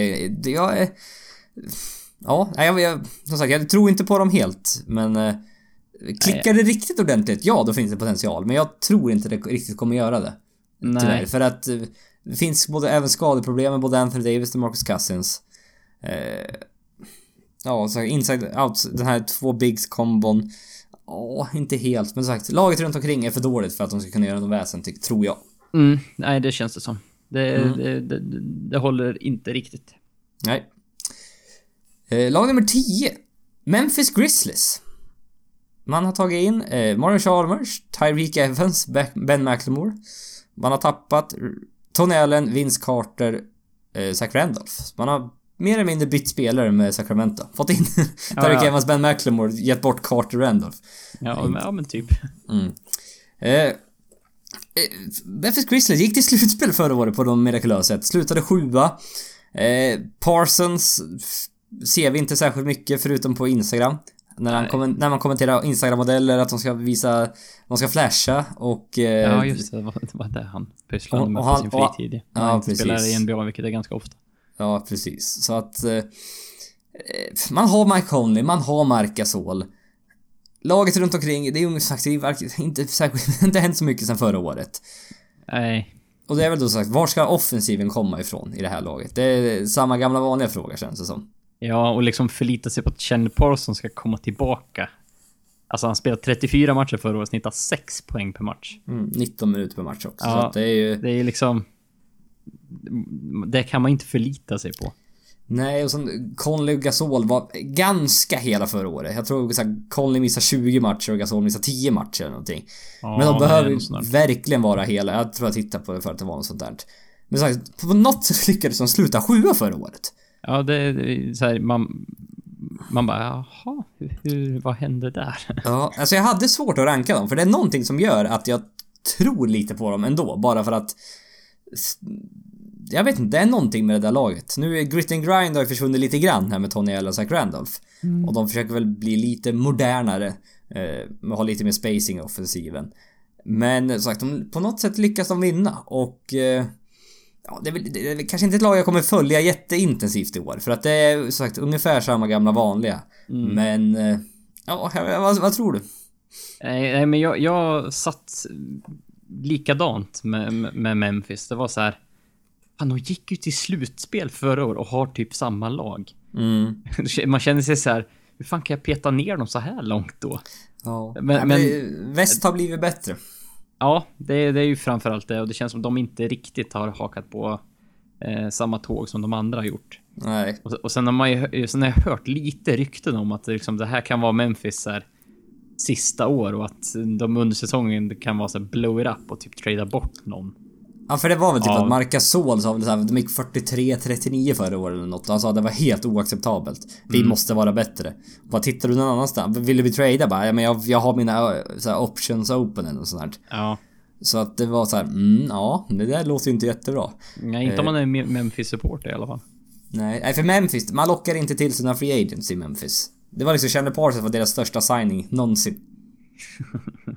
Jag är, ja, jag, jag, som sagt, jag tror inte på dem helt, men klickar det riktigt ordentligt, ja, då finns det potential, men jag tror inte det riktigt kommer göra det. Nej. Tyvärr, för att det finns både, även skadeproblem med både Anthony Davis och Marcus Cousins. Eh, ja, så inside out, den här två bigs kombon. Ja, oh, inte helt, men sagt, laget runt omkring är för dåligt för att de ska kunna göra något väsen, tror jag. Mm, nej, det känns det som. Det, mm. det, det, det, det håller inte riktigt. Nej. Eh, lag nummer tio. Memphis Grizzlies. Man har tagit in eh, Mario Chalmers, Tyreke Evans, Ben McLemore. Man har tappat Tony Allen, Vince Carter, eh, Zach Randolph. Man har mer eller mindre bytt spelare med Sacramento. Fått in ja, Tariq Evans, ja. Ben McLemore, gett bort Carter, Randolph. Ja, men, ja, men typ. Mm. Eh, Memphis Grizzlies gick till slutspel förra året på de mirakulösa sätt. Slutade sjua. Eh, Parsons ser vi inte särskilt mycket förutom på Instagram. När, han kom, när man kommenterar Instagram-modeller att de ska visa, de ska flasha och... Eh, ja, just det. Det var där han pysslade med på sin fritid. Han ja, inte spelar i N B A, vilket är ganska ofta. Ja, precis. Så att eh, man har Mike Conley, man har Marc Gasol. Laget runt omkring, det är ju sagt, det är inte särskilt, inte hänt så mycket sedan förra året. Nej. Och det är väl då sagt, var ska offensiven komma ifrån i det här laget? Det är samma gamla vanliga fråga, känns det som. Ja, och liksom förlita sig på att Chandler Parsons ska komma tillbaka Alltså han spelade trettiofyra matcher förra året, snittar sex poäng per match. Mm, nitton minuter per match också. Ja, så att det är ju... det är liksom... det kan man inte förlita sig på. Nej, och sen Conley och Gasol var ganska hela förra året. Jag tror att Conley missar tjugo matcher och Gasol missar tio matcher eller någonting. Ja, men de behöver verkligen vara hela. Jag tror att jag tittade på det för att det var något sånt där. Men så här, på något sätt lyckades de sluta sjua förra året. Ja, det är så här, man... man bara, jaha, hur, vad hände där? Ja, alltså jag hade svårt att ranka dem, för det är någonting som gör att jag tror lite på dem ändå, bara för att jag vet inte, det är någonting med det där laget. Nu är Grit and Grind har ju försvunnit lite grann här med Tony Allen och Zach Randolph. Mm. Och de försöker väl bli lite modernare, eh, ha lite mer spacing i offensiven. Men som sagt, de, på något sätt lyckas de vinna. Och eh, ja, det är, väl, det är kanske inte ett lag jag kommer följa jätteintensivt i år, för att det är som sagt ungefär samma gamla vanliga. Mm. Men ja, vad, vad tror du? Nej, men jag, jag satt likadant med, med Memphis. Det var så här, fan, de gick ju till slutspel förra år och har typ samma lag. Mm. Man känner sig så här, hur fan kan jag peta ner dem så här långt då? Ja. Men, men, men väst har blivit bättre. Ja, det, det är ju framförallt det. Och det känns som de inte riktigt har hakat på eh, samma tåg som de andra har gjort. Nej. Och, och sen, har man ju, sen har jag hört lite rykten om att liksom, det här kan vara Memphis här, sista år. Och att de under säsongen kan vara så här, blow it up och typ trada bort någon. Ja, för det var väl typ ja. att Marcus Sol sa väl så här, de gick fyrtiotre trettionio förra året eller något. Han sa att det var helt oacceptabelt. Vi mm. måste vara bättre. Vad tittar du någon annanstans? Vill vi trada? Bara, ja, men jag, jag har mina så här, options open eller något sånt här. Ja. Så att det var så här, mm, ja, det där låter ju inte jättebra. Nej, inte eh. om man är Memphis-supporter i alla fall. Nej, för Memphis, man lockar inte till sina free agents i Memphis. Det var liksom Chandler Parsons var deras största signing någonsin.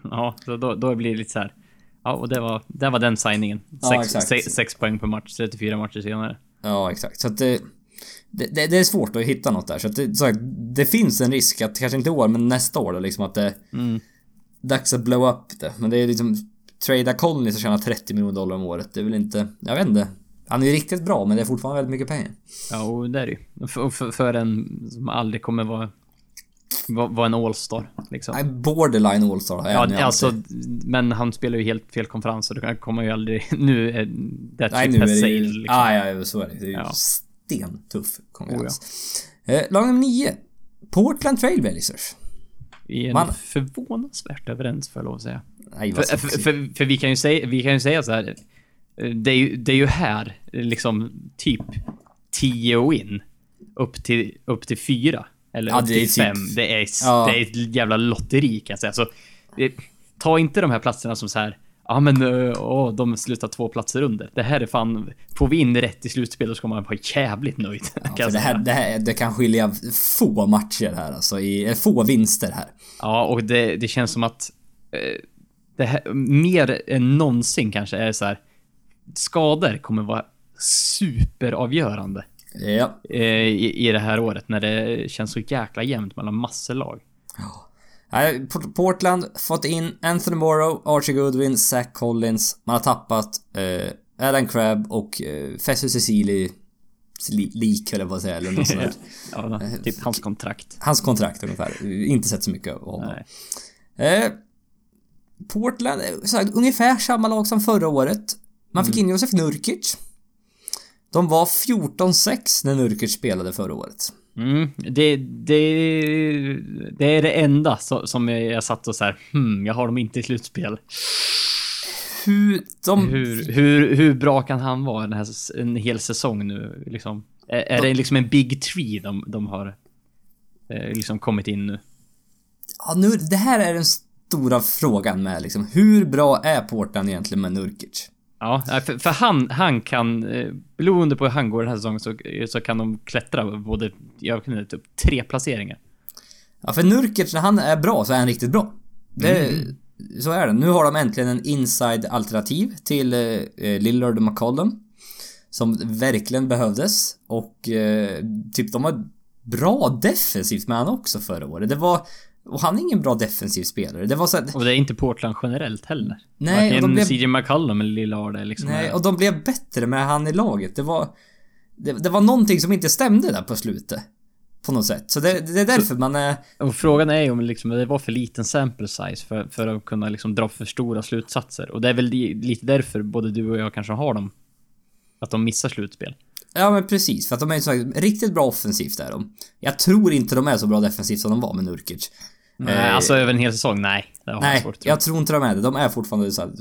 Ja, så då, då blir det lite så här. Ja, och det var, det var den signingen. Sex, ja, se, sex poäng per match, trettiofyra matcher senare. Ja, exakt. Så att det, det, det är svårt att hitta något där. Så, att det, så att det finns en risk att, kanske inte år, men nästa år då, liksom att det mm. dags att blow up det. Men det är liksom trada Conley som tjänar trettio miljoner dollar om året. Det är väl inte, jag vet inte. Han är ju riktigt bra, men det är fortfarande väldigt mycket pengar. Ja, och det är det ju. För, för, för en som aldrig kommer vara... var en all-star liksom. Nej, borderline all-star är ja, alltså, men han spelar ju helt fel konferens, så det kommer ju aldrig. Nu är det typ ett sale liksom. ah, ja, så är det, det är ja. stentuff konkurrens. oh, ja. eh, Lag nummer nio, Portland Trailblazers. Vi är Man... förvånansvärt överens, för lov att säga. Nej, för, för, för, för vi kan ju säga, vi kan ju säga så här, det är ju, det är ju här liksom typ tio win upp till, upp till fyra. Eller ja, det, är fem. Typ... det, är, ja. det är ett jävla lotteri kan jag säga. Så, det, ta inte de här platserna som så här, ja ah, men oh, de slutar två platser under. Det här är fan, får vi in rätt i slutspel så kommer man vara jävligt nöjd. Ja, det, här, det, här, det kan skilja få matcher här alltså, i, få vinster här. Ja, och det, det känns som att det här, mer än någonsin kanske är så här, skador kommer vara superavgörande. Ja. I, I det här året när det känns så jäkla jämnt mellan massor lag. Oh. Portland fått in Anthony Morrow, Archie Goodwin, Zach Collins. Man har tappat eh, Alan Crabb och eh, Fessu Cecili li, lik eller vad säger eller något sånt. Ja, typ hans kontrakt. Hans kontrakt ungefär. Inte sett så mycket av honom. Eh, Portland så ungefär samma lag som förra året. Man fick mm. in Josef Nurkic. De var fjorton sex när Nurkic spelade förra året. Mm, det, det, det är det enda så, som jag satt och så här, hmm, jag har dem inte i slutspel. Hur, de... hur, hur, hur bra kan han vara den här, en hel säsong nu? Liksom? Är, är de... det liksom en big three de, de har liksom kommit in nu? Ja, nu, det här är den stora frågan med liksom, hur bra är Portland egentligen med Nurkic? Ja, för, för han, han kan, beroende på hur han går den här säsongen, så, så kan de klättra både, jag kunde typ tre placeringar. Ja, för Nurkic när han är bra så är han riktigt bra. Det, mm. Så är det. Nu har de äntligen en inside-alternativ till eh, Lillard och McCollum som verkligen behövdes. Och eh, typ de var bra defensivt med han också förra året. Det var... och han är ingen bra defensiv spelare. Det var så att... och det är inte Portland generellt heller. Nej, och de blev... C J McCollum eller Lillard liksom. Nej, här. Och de blev bättre med han i laget. Det var det, det var någonting som inte stämde där på slutet. på något sätt. Så det, det är därför så, man är... Och frågan är ju om liksom, det var för liten sample size för, för att kunna liksom dra för stora slutsatser. Och det är väl lite därför både du och jag kanske har dem. Att de missar slutspel. Ja, men precis. För att de är så riktigt bra offensivt där de. Jag tror inte de är så bra defensivt som de var med Nurkic. Nej, eh, alltså över en hel säsong, nej. Nej, svårt, tror jag. jag tror inte de är det. De är fortfarande så här,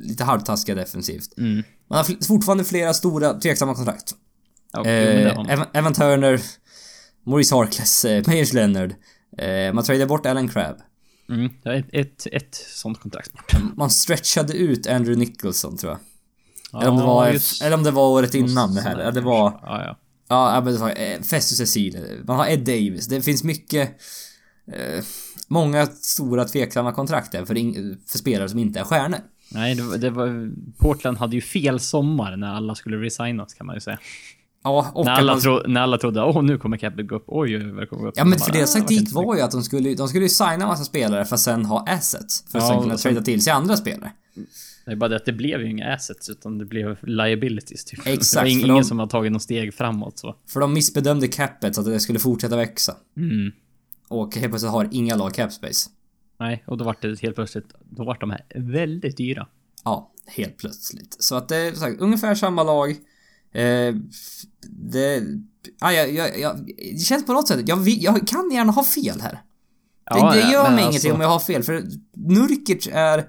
lite halvtaskiga defensivt. Mm. Man har fl- fortfarande flera stora tveksamma kontrakt. Okay, eh, Evan Turner, Maurice Harkless, eh, Myers Leonard. Eh, man tradade bort Alan Crabb. Mm, ett, ett, ett sånt kontrakt bort. Man stretchade ut Andrew Nicholson, tror jag. Eller om, det var, ja, just, eller om det var året innan det här. Eller det var, ja, ja. Ja, men det var Festus Cecil. Man har Ed Davis. Det finns mycket eh, många stora tveksamma kontrakt där för, in, för spelare som inte är stjärnor. Nej, det var, det var, Portland hade ju fel sommar när alla skulle resignas, kan man ju säga. Ja, och när, alla man... tro, när alla trodde åh, nu kommer Capri gå upp. Oj, nu kommer upp. Ja, men för deras taktik var ju att de skulle, de skulle ju signa massa spelare för att sen ha assets. För att ja, sen kunna trada till sig andra spelare. Det är bara det att det blev ju inga assets utan det blev liabilities typ. Exakt, det var ingen de, som har tagit någon steg framåt så. För de missbedömde capet så att det skulle fortsätta växa. Mm. Och helt plötsligt har inga lag cap space. Nej, och då var det helt plötsligt, då var de här väldigt dyra. Ja, helt plötsligt. Så att det är så här, ungefär samma lag. Eh, det, ah, jag, jag, jag, det känns på något sätt jag, jag kan gärna ha fel här. Ja, det, det gör ja, mig ingenting alltså... om jag har fel. För Nurkic är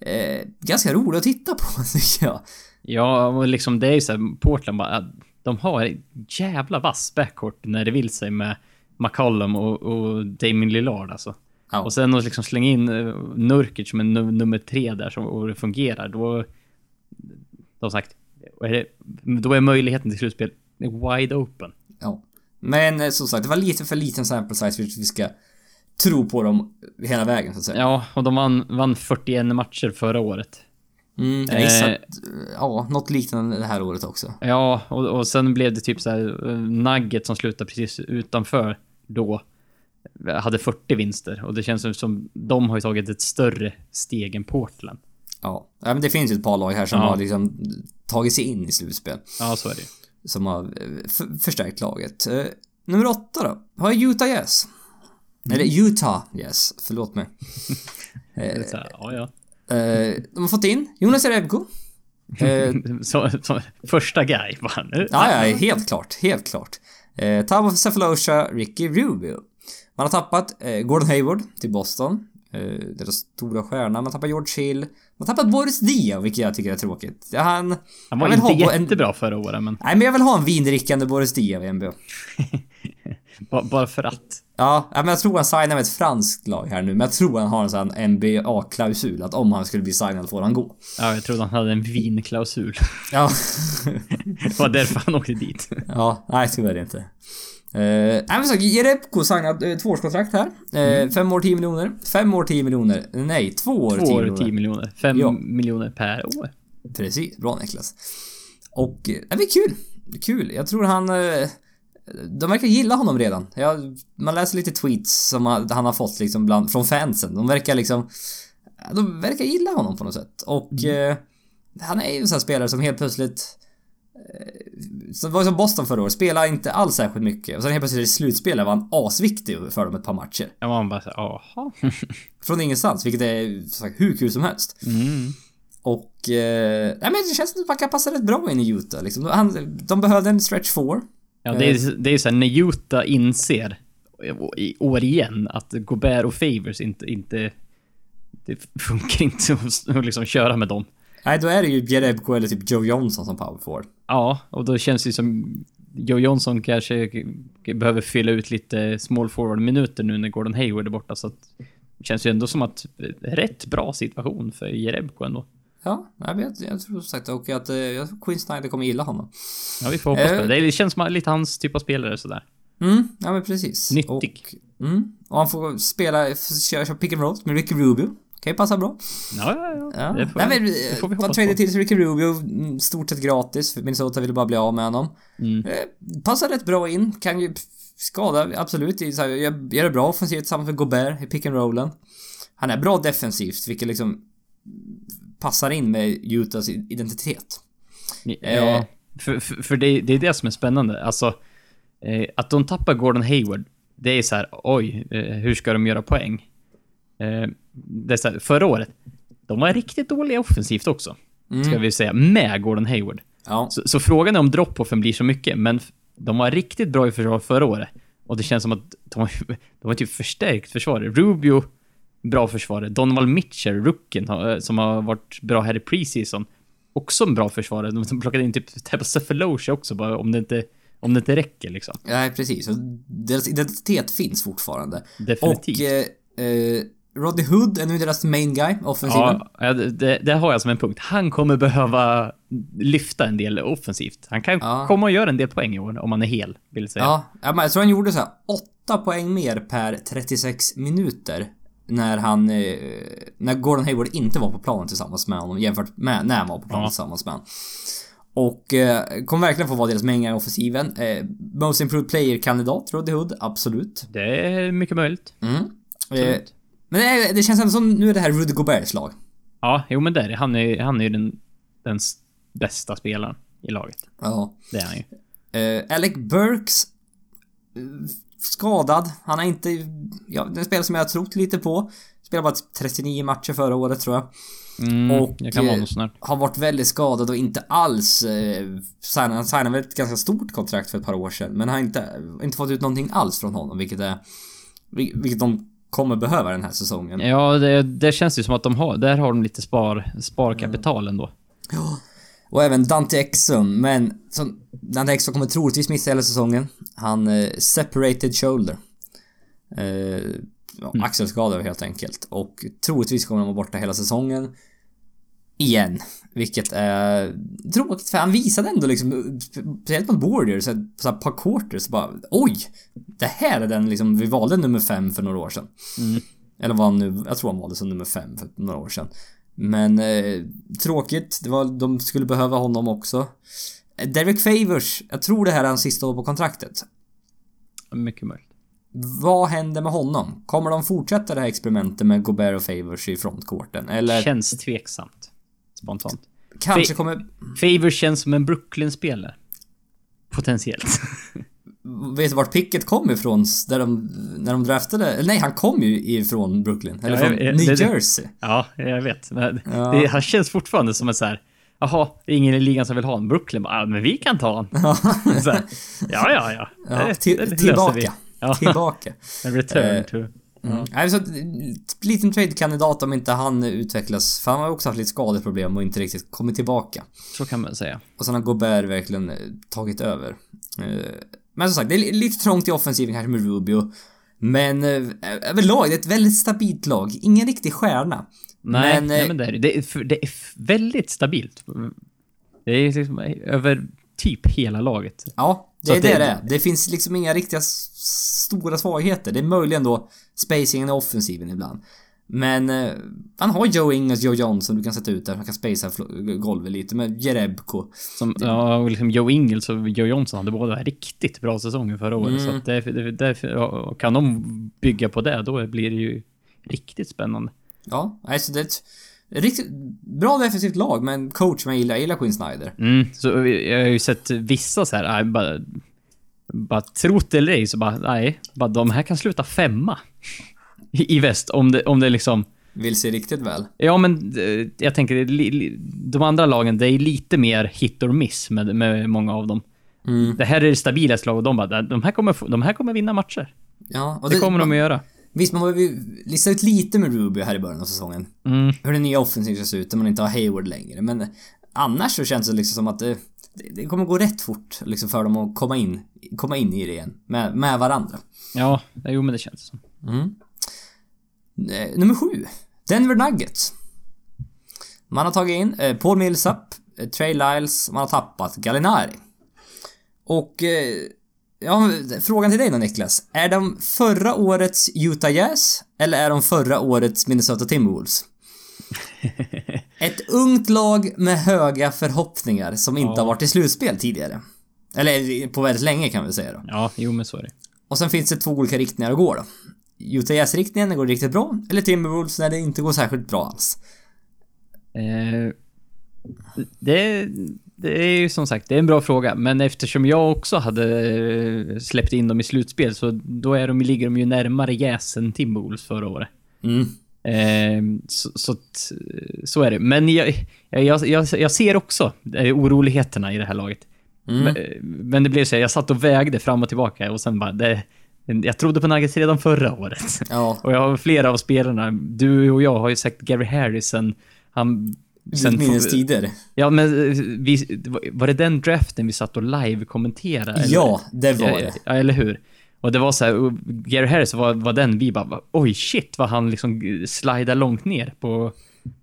Eh, ganska roligt att titta på, tycker jag. Ja, och liksom det är ju såhär Portland bara, de har jävla vass backcourt när det vill sig med McCollum och, och Damien Lillard alltså. Ja. Och sen att liksom slänga in Nurkic som en num- nummer tre där som, och det fungerar då, de sagt är det, då är möjligheten till slutspel wide open. Ja. Men som sagt, det var lite för liten sample size för att vi ska tro på dem hela vägen så att säga. Ja, och de vann, vann fyrtioen matcher förra året. Mm, jag gissar eh, att, ja, något liknande det här året också. Ja, och, och sen blev det typ så här Nugget som slutade precis utanför då hade fyrtio vinster och det känns som de har ju tagit ett större steg än Portland. Ja, men det finns ju ett par lag här som ja. har liksom tagit sig in i slutspel. Ja, så är det ju. Som har för, förstärkt laget. Eh, nummer åtta då. Har Utah Jazz. Mm. Eller Utah, yes, förlåt mig. eh, ja, ja. Eh, de har fått in Jonas Erebko. Eh, så, så, första guy bara nu. Ja, ja, helt klart, helt klart. Eh, Tabo Cephalosha, Ricky Rubio. Man har tappat eh, Gordon Hayward till Boston. Eh, deras stora stjärna. Man har tappat George Hill. Man har tappat Boris Diaw, vilket jag tycker är tråkigt. Han, han var inte jättebra en... förra året. Men... Nej, men jag vill ha en vindrickande Boris Diaw i N B A. Bara för att. Ja, men jag tror han signar med ett franskt lag här nu. Men jag tror han har en sån N B A-klausul att om han skulle bli signad får han gå. Ja, jag trodde han hade en vinklausul. Ja. Det var därför han åkte dit. Ja, nej tyvärr inte. uh, Nej men så, Jerebko signat uh, tvåårskontrakt här. uh, mm. Fem år tio miljoner. Fem år tio miljoner, nej två år, två tio, år miljoner. tio miljoner. Fem ja. miljoner per år. Precis, bra Niklas. Och, uh, det är kul. Kul, jag tror han... Uh, de verkar gilla honom redan. Ja, man läser lite tweets som han har fått liksom bland, från fansen. De verkar liksom de verkar gilla honom på något sätt. Och mm. eh, han är ju en sån här spelare som helt plötsligt eh, som var som Boston förra året, spelade inte alls särskilt mycket. Och sen helt plötsligt i slutspelet var han asviktig för dem ett par matcher. Ja, man bara så, aha. Från ingenstans, vilket är så här, hur kul som helst. Mm. Och eh, nej, men det känns att man kan passa rätt bra in i Utah liksom. han, De behövde en stretch four. Ja, det är, det är ju såhär, när Utah inser i år igen att Gobert och Favors inte, inte det funkar inte att liksom köra med dem. Nej, då är det ju Jerebko eller typ Joe Johnson som power forward. Ja, och då känns det som Joe Johnson kanske behöver fylla ut lite small forward-minuter nu när Gordon Hayward är borta, så att det känns ju ändå som att rätt bra situation för Jerebko ändå. Ja, jag, vet, jag tror sagt och att jag Quinn Snyder kommer gilla honom. Ja, vi får hoppas på det. Det känns som lite hans typ av spelare sådär. Mm, ja men precis. Nyttig. Och, mm, och han får spela köra pick and roll med Ricky Rubio. Kan ju passa bra. Ja, ja, ja. Det får, nej, men, det får vi hoppas på. Man till Ricky Rubio stort sett gratis för Minnesota ville bara bli av med honom. Mm. Passar rätt bra in. Kan ju skada, absolut. Gör det bra offensivt tillsammans med Gobert i pick and rollen. Han är bra defensivt, vilket liksom passar in med Utahs identitet. Ja, för, för det, det är det som är spännande. Alltså, eh, att de tappar Gordon Hayward, det är så här, oj, eh, hur ska de göra poäng? Eh, det är så här, förra året, de var riktigt dåliga offensivt också, mm. ska vi säga, med Gordon Hayward. Ja. Så, så frågan är om drop-offen blir så mycket, men de var riktigt bra i försvar förra året. Och det känns som att de har, de har typ förstärkt försvarare. Rubio, bra försvarare. Donovan Mitchell, rookien, som har varit bra här i preseason, också en bra försvarare. De plockade in typ Teppa Sefelosha också, bara om det inte, om det inte räcker liksom. Nej, precis. Deras identitet finns fortfarande. Definitivt. Och eh, eh, Rodney Hood är nu deras main guy, offensiven. Ja, det, det har jag som en punkt. Han kommer behöva lyfta en del offensivt. Han kan ja. komma och göra en del poäng i år om han är hel, vill säga. Ja, jag tror han gjorde så här åtta poäng mer per trettiosex minuter när han när Gordon Hayward inte var på planen tillsammans med honom, jämfört med när han var på planen ja. tillsammans med honom. Och eh, kommer verkligen få vara deras mängare i offensiven. Eh, most improved player-kandidat, Rodney Hood, absolut. Det är mycket möjligt. Mm. Absolut. Eh, Men det, det känns ändå som nu är det här Rudy Goberts lag. Ja, jo men där, han är han är ju den, den bästa spelaren i laget. Ja. Det är han ju. Uh, Alec Burks uh, skadad. Han är inte ja, den spelare som jag har trott lite på. Spelade bara typ trettionio matcher förra året tror jag. Mm, och jag kan vara något snart. Har varit väldigt skadad och inte alls uh, signade, han signade ett ganska stort kontrakt för ett par år sedan, men har inte inte fått ut någonting alls från honom, vilket är vilket de kommer behöva den här säsongen. Ja, det, det känns ju som att de har, där har de lite spar, sparkapital ändå. Ja, och även Dante Exum, men som, Dante Exum kommer troligtvis missa hela säsongen. Han eh, separated shoulder. Eh, ja, mm. Axelskador helt enkelt. Och troligtvis kommer de vara borta hela säsongen. Igen. Vilket är tråkigt, för han visade ändå liksom, speciellt mot Warriors, på ett par quarters, så bara, oj, det här är den liksom, vi valde nummer fem för några år sedan. Mm. Eller var han nu, jag tror han valde som nummer fem för några år sedan. Men eh, tråkigt, det var, de skulle behöva honom också. Derek Favors, jag tror det här är hans sista år på kontraktet. Mycket möjligt. Vad händer med honom? Kommer de fortsätta det här experimentet med Gobert och Favors i frontcourten? Eller? Känns tveksamt. Spontant. Kanske kommer... Favor känns som en Brooklyn-spelare. Potentiellt. Vet du vart picket kom ifrån där de, när de draftade? Nej, han kom ju ifrån Brooklyn. Eller ja, jag, från jag, New det, Jersey. Ja, jag vet. Men ja. Det, han känns fortfarande som en så här, jaha, ingen i ligan som vill ha honom. Brooklyn bara, ah, men vi kan ta honom. Ja, så här, ja, ja. ja. ja det, till, det tillbaka. Ja. Tillbaka. Return uh, to... Mm. Mm. Så, liten trade-kandidat om inte han utvecklas. För han har också haft lite skadeproblem och inte riktigt kommit tillbaka. Så kan man säga. Och sen har Gobert verkligen tagit över. Men som sagt, det är lite trångt i offensiven kanske med Rubio. Men överlag, det är ett väldigt stabilt lag. Ingen riktig stjärna. Nej, men, nej, men det, är, det, är, det är väldigt stabilt. Det är liksom över typ hela laget. Ja, det är det det, det är. Det finns liksom inga riktiga stora svagheter. Det är möjligen då spacingen och offensiven ibland. Men eh, han har Joe Ingles, Joe Johnson du kan sätta ut där. Han kan spacea golvet lite med Jerebko. Som, ja, och liksom Joe Ingles och Joe Johnson hade båda riktigt bra säsonger förra året. Mm. Så att därför, därför, kan de bygga på det, då blir det ju riktigt spännande. Ja, alltså det... Riktigt bra defensivt lag, men coach som jag gillar, jag gillar Quinn Snyder. Mm, så jag har ju sett vissa så här, bara, bara trott eller ej, så bara, nej, bara de här kan sluta femma i väst om det, om det liksom... Vill se riktigt väl. Ja, men jag tänker, de andra lagen, det är lite mer hit or miss med, med många av dem. Mm. Det här är det stabilaste lag och de bara, de här kommer, de här kommer vinna matcher. Ja, och det, det kommer de att göra. Visst, man har ju listat ut lite med Rubio här i början av säsongen. Mm. Hur den nya offensiven ser ut när man inte har Hayward längre. Men annars så känns det liksom som att det, det kommer gå rätt fort liksom för dem att komma in, komma in i det igen med, med varandra. Ja, jo men det känns så. Mm. Nummer sju, Denver Nuggets. Man har tagit in eh, Paul Millsap, eh, Trey Lyles, man har tappat Gallinari. Och... Eh, ja, frågan till dig då Niklas. Är de förra årets Utah Jazz eller är de förra årets Minnesota Timberwolves? Ett ungt lag med höga förhoppningar som inte ja. har varit i slutspel tidigare. Eller på väldigt länge kan vi säga då. Ja, jo men så är det. Och sen finns det två olika riktningar att gå då. Utah Jazz-riktningen går riktigt bra, eller Timberwolves när det inte går särskilt bra alls. Eh, det det är ju som sagt, det är en bra fråga. Men eftersom jag också hade släppt in dem i slutspel, så då är de, ligger de ju närmare jäsen Timberwolves förra året. Mm. Eh, så, så, så är det. Men jag, jag, jag, jag ser också oroligheterna i det här laget. Mm. Men, men det blev så här, jag satt och vägde fram och tillbaka. Och sen bara, det, jag trodde på Nuggets redan förra året. Ja. Och jag har flera av spelarna, du och jag har ju sagt Gary Harrison. Han... Sen minns tider. Ja, men vi, var det den draften vi satt och live kommenterade? Eller? Ja, det var det. Ja, eller hur? Och det var så här, Gary Harris var, var den vi bara, oj shit, vad han liksom slidar långt ner på.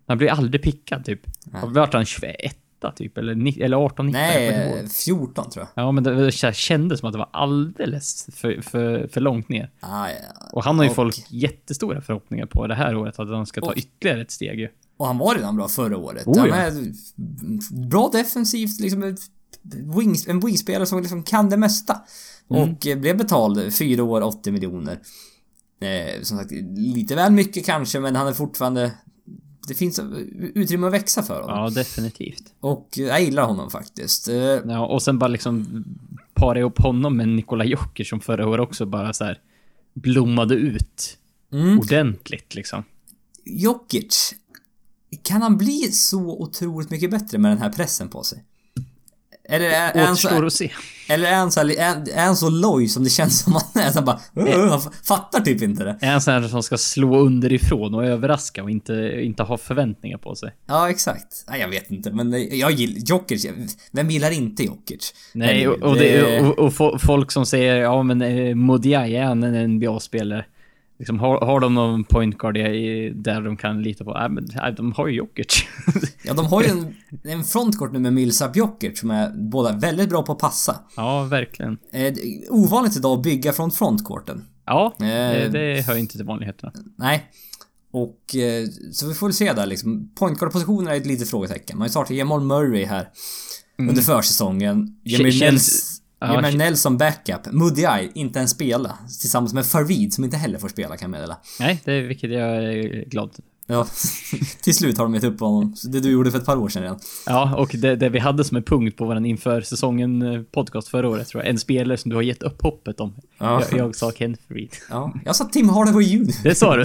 Han blir aldrig pickad typ. Nej. Har varit han tjugoett typ eller, eller arton nitton? Nej, fjorton tror jag. Ja, men det, det kändes som att det var alldeles för, för, för långt ner. Ah, ja. Och han har ju och... folk jättestora förhoppningar på det här året att han ska ta och... ytterligare ett steg ju. Och han var redan bra förra året. Oh, ja. Är bra defensivt, liksom wings, en wingspelare som liksom kan det mesta. Mm. Och blev betald fyra år åttio miljoner. Eh, som sagt, lite väl mycket kanske, men han är fortfarande... Det finns utrymme att växa för honom. Ja, definitivt. Och jag gillar honom faktiskt. Eh, ja, och sen bara liksom para ihop honom med Nikola Jokic som förra året också bara så här blommade ut mm. ordentligt liksom. Jokic... Kan han bli så otroligt mycket bättre med den här pressen på sig? Eller är, är han så, att se. Eller är han så, är, är han så loj som det känns som han är? Han bara, han fattar typ inte det. Är han sån här som ska slå underifrån och överraska och inte, inte ha förväntningar på sig? Ja, exakt. Nej, jag vet inte, men jag gillar Jokic. Vem gillar inte Jokic? Nej, och, och, det, och, och folk som säger, ja men Modiai är han en N B A-spelare. Liksom, har, har de någon point guard där de kan lita på? Äh, men, äh, de har ju Jokic. Ja, de har ju en, en frontcourt nu med Millsap Jokic som är båda väldigt bra på att passa. Ja, verkligen. Eh, ovanligt idag att bygga från frontcourten. Ja, eh, det, det hör inte till vanligheterna. Nej, och eh, så vi får se där. Liksom. Point guard-positionen är ett litet frågetecken. Man startar Jamal Murray här mm. under försäsongen. Jamal Nels... Ja, men Nelson backup, Muddiai inte ens spela tillsammans med Farid som inte heller får spela, kan jag meddela. Nej, det är vilket jag är glad. Ja, till slut har de gett upp honom. Det du gjorde för ett par år sedan redan. Ja, och det, det vi hade som en punkt på våran inför säsongen podcast förra året tror jag. En spelare som du har gett upp hoppet om. Ja. Jag, jag sa Ken Farid. Ja, jag sa Tim Hardaway Junior Det sa du.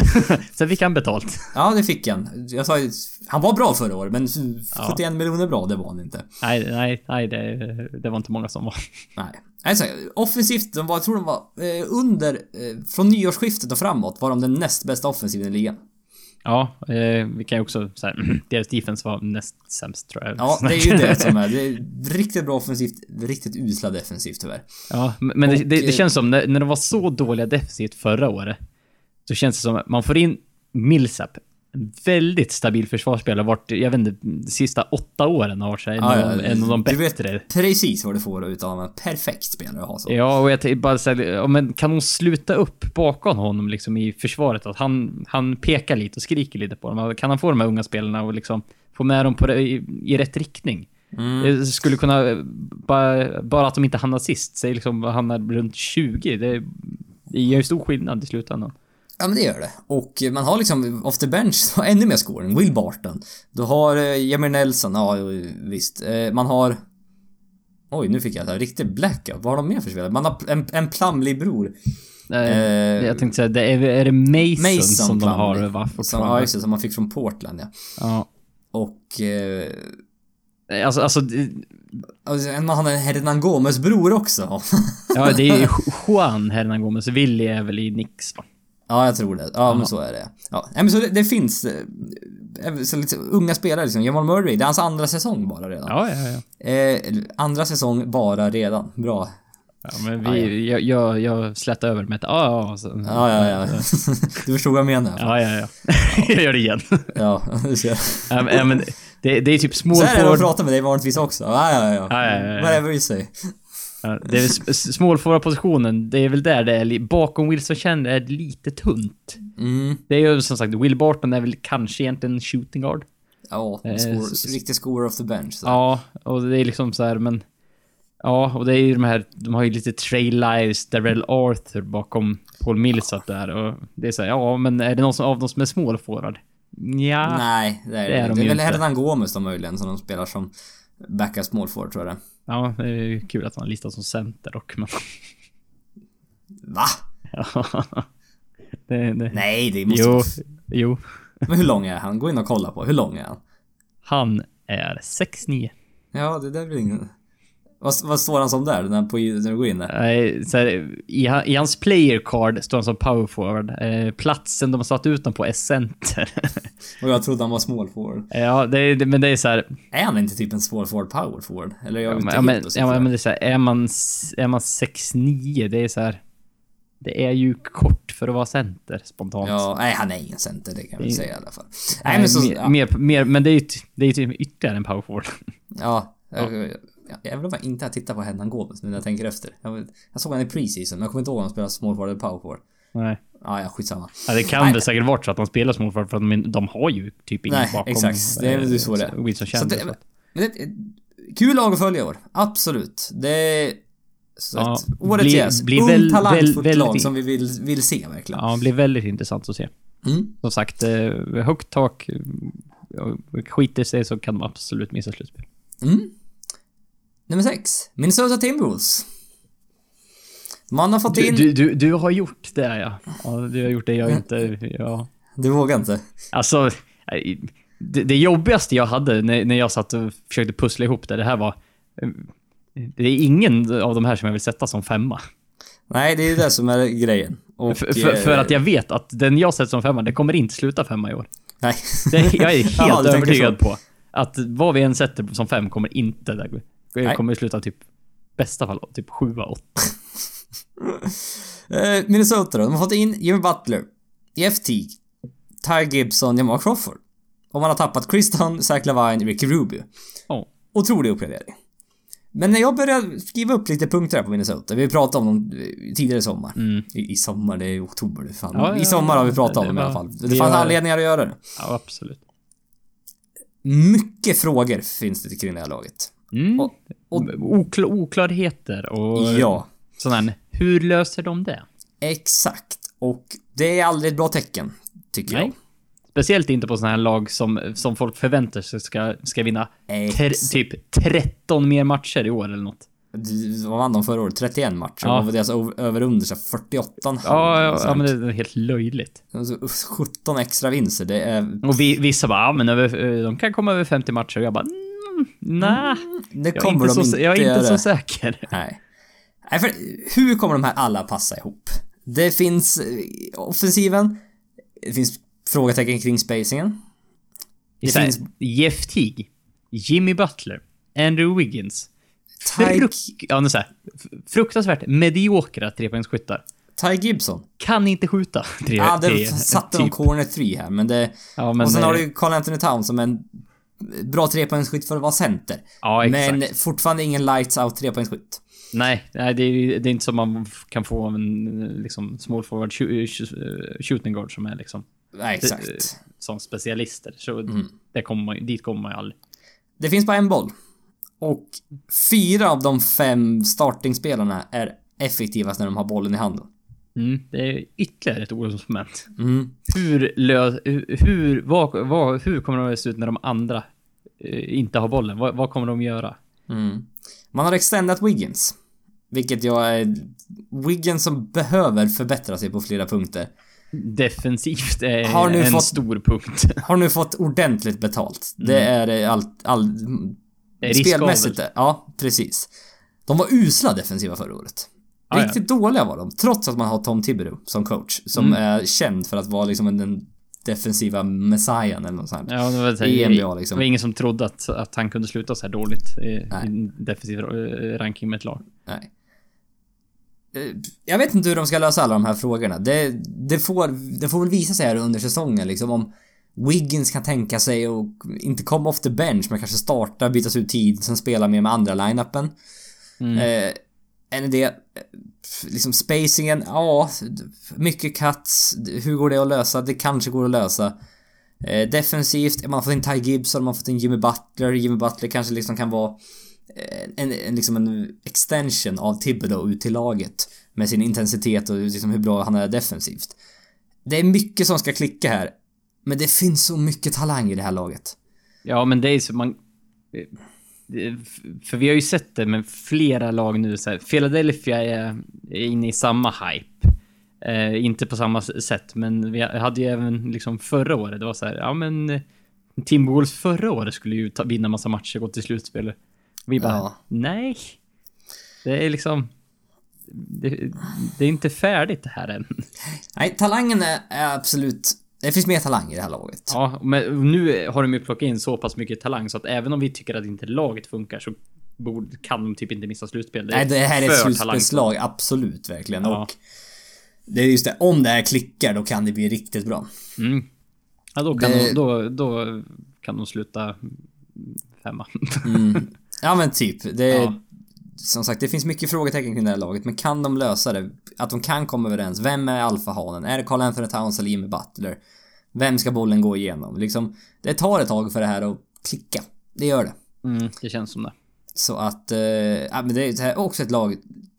Sen fick han betalt. Ja, det fick han. Jag sa, han var bra förra året, men sjuttioen ja. miljoner bra, det var han inte. Nej, nej, nej det, det var inte många som var. Nej. Alltså, offensivt, de var, jag tror de var under, från nyårsskiftet och framåt var de den näst bästa offensiven i ligan. Ja, eh, vi kan ju också så här, deras defense var näst sämst tror jag. Ja, det är ju det som är. Det är riktigt bra offensivt, riktigt usla defensivt tyvärr. Ja, men och, det, det, det känns som när, när de var så dåliga defensivt förra året så känns det som att man får in Millsap, en väldigt stabil försvarsspelare vart, jag vet inte, de sista åtta åren har varit så här, en, ja, ja, en av de bättre. Du vet precis vad du får ut av en perfekt spelare att ha så. Ja, och jag t- bara så här, men kan hon sluta upp bakom honom liksom i försvaret att han, han pekar lite och skriker lite på dem. Kan han få de här unga spelarna och liksom få med dem på det, i, i rätt riktning? Mm. Det skulle kunna bara, bara att de inte hamnar sist, säg liksom hamnar runt tjugo. Det, det gör ju stor skillnad i slutändan. Ja, men det gör det. Och man har liksom off the bench så ännu mer scoring. Will Barton. Du har eh, Jamie Nelson, ja visst. Eh, man har... Oj, nu fick jag en riktig blackout. Vad har de mer för spelare? Man har en, en Plumlee bror. Eh, eh, jag tänkte säga, det är, är det Mason, Mason som Plumlee, de har? Va? Som, ja, just det, som man fick från Portland, ja. ja. Och... Eh, Alltså, alltså, alltså han har en Hernan Gomez bror också. Ja, det är Juan Hernan Gomez. Willie är väl i Knicks, va? Ja, jag tror det. Ja, men så är det. Ja, men så det, det finns så lite unga spelare liksom. Jamal Murray, det är hans andra säsong bara redan. Ja, ja, ja. Eh, andra säsong bara redan. Bra. Ja, men vi ja, ja. jag jag, jag slätade över med ett ah, ja, så. Ja, ja, ja. Du förstod vad jag menar. Ja, ja, ja. ja. Jag gör det igen. Ja, det ser. Ja, men det, det är typ small forward. Så här är det att prata med dig vanligtvis också. Ja, ja, ja. ja, ja, ja. Whatever you say. Det är small forward positionen. Det är väl där det är bakom Wilson Chandler är det lite tunt. Mm. Det är ju som sagt Will Barton är väl kanske egentligen shooting guard. Ja, skor, eh, riktigt scorer off the bench så. Ja, och det är liksom så här men ja, och det är ju de här de har ju lite Trey Lyles, Darrell Arthur bakom Paul Millsap där och det är så här, ja, men är det någon som, av dem som är small forward? Ja. Nej, det är det. Är det är de väl Hernan Gomez då möjligen som de spelar som backa small forward, tror jag det. Ja, det är kul att han listas som center dock, men... Va? Ja. Det, det... Nej, det måste... Jo, jo. Men hur lång är han? Gå in och kolla på. Hur lång är han? Han är sex nio. Ja, det där blir ingen... Vad, vad står han som där när, på, när du går in där? Eh, så här, i, i hans player card står han som power forward. Eh, platsen de har satt ut honom på är center. Och jag trodde han var small forward. Ja, det, det, men det är så här... Är han inte typ en small forward, power forward? Eller jag ja, men, ja, men, ja, men det är så här, är man, är man sex nio, det är så här... Det är ju kort för att vara center spontant. Ja, nej, han är ingen center, det kan man säga i alla fall. Nej, nej, men, så, mer, ja. mer, mer, men det är ju, det är ju ytterligare en power forward. Ja, ja. Jag, jag, jag vill bara inte titta på henne han går nu när jag tänker efter. Jag, jag såg han i preseason, men jag kommer inte ihåg om han spelar small forward eller power forward. Nej. Ja, ja, skitsamma. Ja, det kan nej. Det säkert vara så att han spelar small forward, för att de, de har ju typ ingen nej, bakom. Exakt, det är väl så det. Kul lag att följa i år, absolut. Det Så ja, året yes. Ung väl, talangfullt väl, lag som vi vill, vill se verkligen. Ja, det blir väldigt intressant att se. Mm. Som sagt, högt tak, skiter sig så kan de absolut missa slutspel. Mm. Nummer sex, Minnesota Timberwolves. Man har fått du, in... Du, du, du har gjort det, här, ja. ja. Du har gjort det, jag inte... Ja. Du vågar inte. Alltså, det, det jobbigaste jag hade när, när jag satt och försökte pussla ihop det, det här var... Det är ingen av de här som jag vill sätta som femma. Nej, det är det som är grejen. Och för, för, för att jag vet att den jag sätter som femma, det kommer inte sluta femma i år. Nej. Det, jag är helt ja, övertygad på att vad vi än sätter som fem kommer inte där. Det kommer sluta typ bästa fall typ sju åtta. Minnesota då, de har fått in Jimmy Butler, Jeff Teague, Ty Gibson, Jamal Crawford. Och man har tappat Christian, Zach Lavine, Ricky Rubio. Oh. Otrolig uppgradering. Men när jag började skriva upp lite punkter här på Minnesota, vi pratade om dem tidigare i sommar. Mm. I, I sommar, det är oktober. Det fan. Ja, ja, I sommar har vi pratat det, om dem i alla fall. Det fanns har... anledningar att göra det. Ja, absolut. Mycket frågor finns det kring det här laget. Mm. Och, och... Okl- oklarheter och ja. Sådär. Hur löser de det? Exakt. Och det är aldrig ett bra tecken, tycker Nej. jag. Speciellt inte på sådana här lag som, som folk förväntar sig ska, ska vinna ter, typ tretton mer matcher i år eller något. Vad vann de förra året? trettioen matcher. Ja. Och deras över under fyrtioåtta. Ja, ja, ja, men det är helt löjligt. sjutton extra vinster. Det är... Och vi, vissa bara, ja, men över, de kan komma över femtio matcher. Och jag bara, mm, nej. Det kommer jag, är de så, inte jag är inte så säker. Nej. Nej, för hur kommer de här alla passa ihop? Det finns offensiven. Det finns... Frågetecken kring spacingen. Det det finns... Jeff Teague, Jimmy Butler, Andrew Wiggins. Ty... Fruk... Ja, nu så här. Fruktansvärt mediokra trepoängsskyttar. Ty Gibson kan inte skjuta. Tre... Ja, det tre... satte de typ. Corner tre här, men det ja, men och sen det... har du Carl Anthony Towns som en bra trepoängsskytt för att vara center. Ja, men fortfarande ingen lights out trepoängsskytt. Nej, nej det, är, det är inte som man kan få en liksom small forward shooting guard som är liksom Nej, exakt. Som specialister. Så mm. det kommer, dit kommer man ju aldrig. Det finns bara en boll. Och fyra av de fem startingspelarna är effektivast när de har bollen i handen. Mm, det är ytterligare ett orosmoment. Mm. Hur, lös, hur, vad, vad, hur kommer de att se ut när de andra eh, inte har bollen? Vad, vad kommer de att göra? Mm. Man har extendat Wiggins. Vilket jag är... Wiggins som behöver förbättra sig på flera punkter. Defensivt är har nu en fått, stor punkt. Har nu fått ordentligt betalt. Det mm. är allt all, spelmässigt. Ja, precis. De var usla defensiva förra året. Ah, Riktigt ja. dåliga var de. Trots att man har Tom Thibodeau som coach. Som mm. är känd för att vara liksom den defensiva messiahen eller något sånt. Ja, det var, det, N B A, liksom. Det var ingen som trodde att, att han kunde sluta så här dåligt i en defensiv ranking med ett lag. Nej. Jag vet inte hur de ska lösa alla de här frågorna. Det, det, får, det får väl visa sig här under säsongen liksom, om Wiggins kan tänka sig och inte komma off the bench, men kanske starta, bytas ut tid, sen spela mer med andra line-upen. Mm. eh, Än det liksom spacingen, ja, mycket cuts. Hur går det att lösa? Det kanske går att lösa. eh, Defensivt, man har fått in Ty Gibson, man har fått in Jimmy Butler. Jimmy Butler kanske liksom kan vara En, en, liksom en extension av Thibodeau ut till laget med sin intensitet och liksom hur bra han är defensivt. Det är mycket som ska klicka här, men det finns så mycket talang i det här laget. Ja, men det är så man för vi har ju sett det med flera lag nu så här, Philadelphia är inne i samma hype, eh, inte på samma sätt, men vi hade ju även liksom förra året, det var så här, ja men Timberwolves förra året skulle ju ta, vinna massa matcher och gå till slutspel. Vi bara, ja. nej det är liksom det, det är inte färdigt det här än. Nej, talangen är absolut, det finns mer talang i det här laget. Ja, men nu har de ju plockat in så pass mycket talang så att även om vi tycker att inte laget funkar så borde, kan de typ inte missa slutspel. Det Nej, det här är ett slutspelslag, absolut, verkligen. Ja. Och det är just det, om det här klickar då kan det bli riktigt bra. Mm. Ja, då kan, det... de, då, då kan de sluta femma. Mm. Ja, men typ. Det, ja. Som sagt, det finns mycket frågetecken kring det här laget, men kan de lösa det? Att de kan komma överens. Vem är alfahanen? Är det Karl-Anthony Towns eller Jimmy Butler? Vem ska bollen gå igenom? Liksom, det tar ett tag för det här att klicka. Det gör det. Mm, det känns som det. Så att, äh, men det är också ett lag,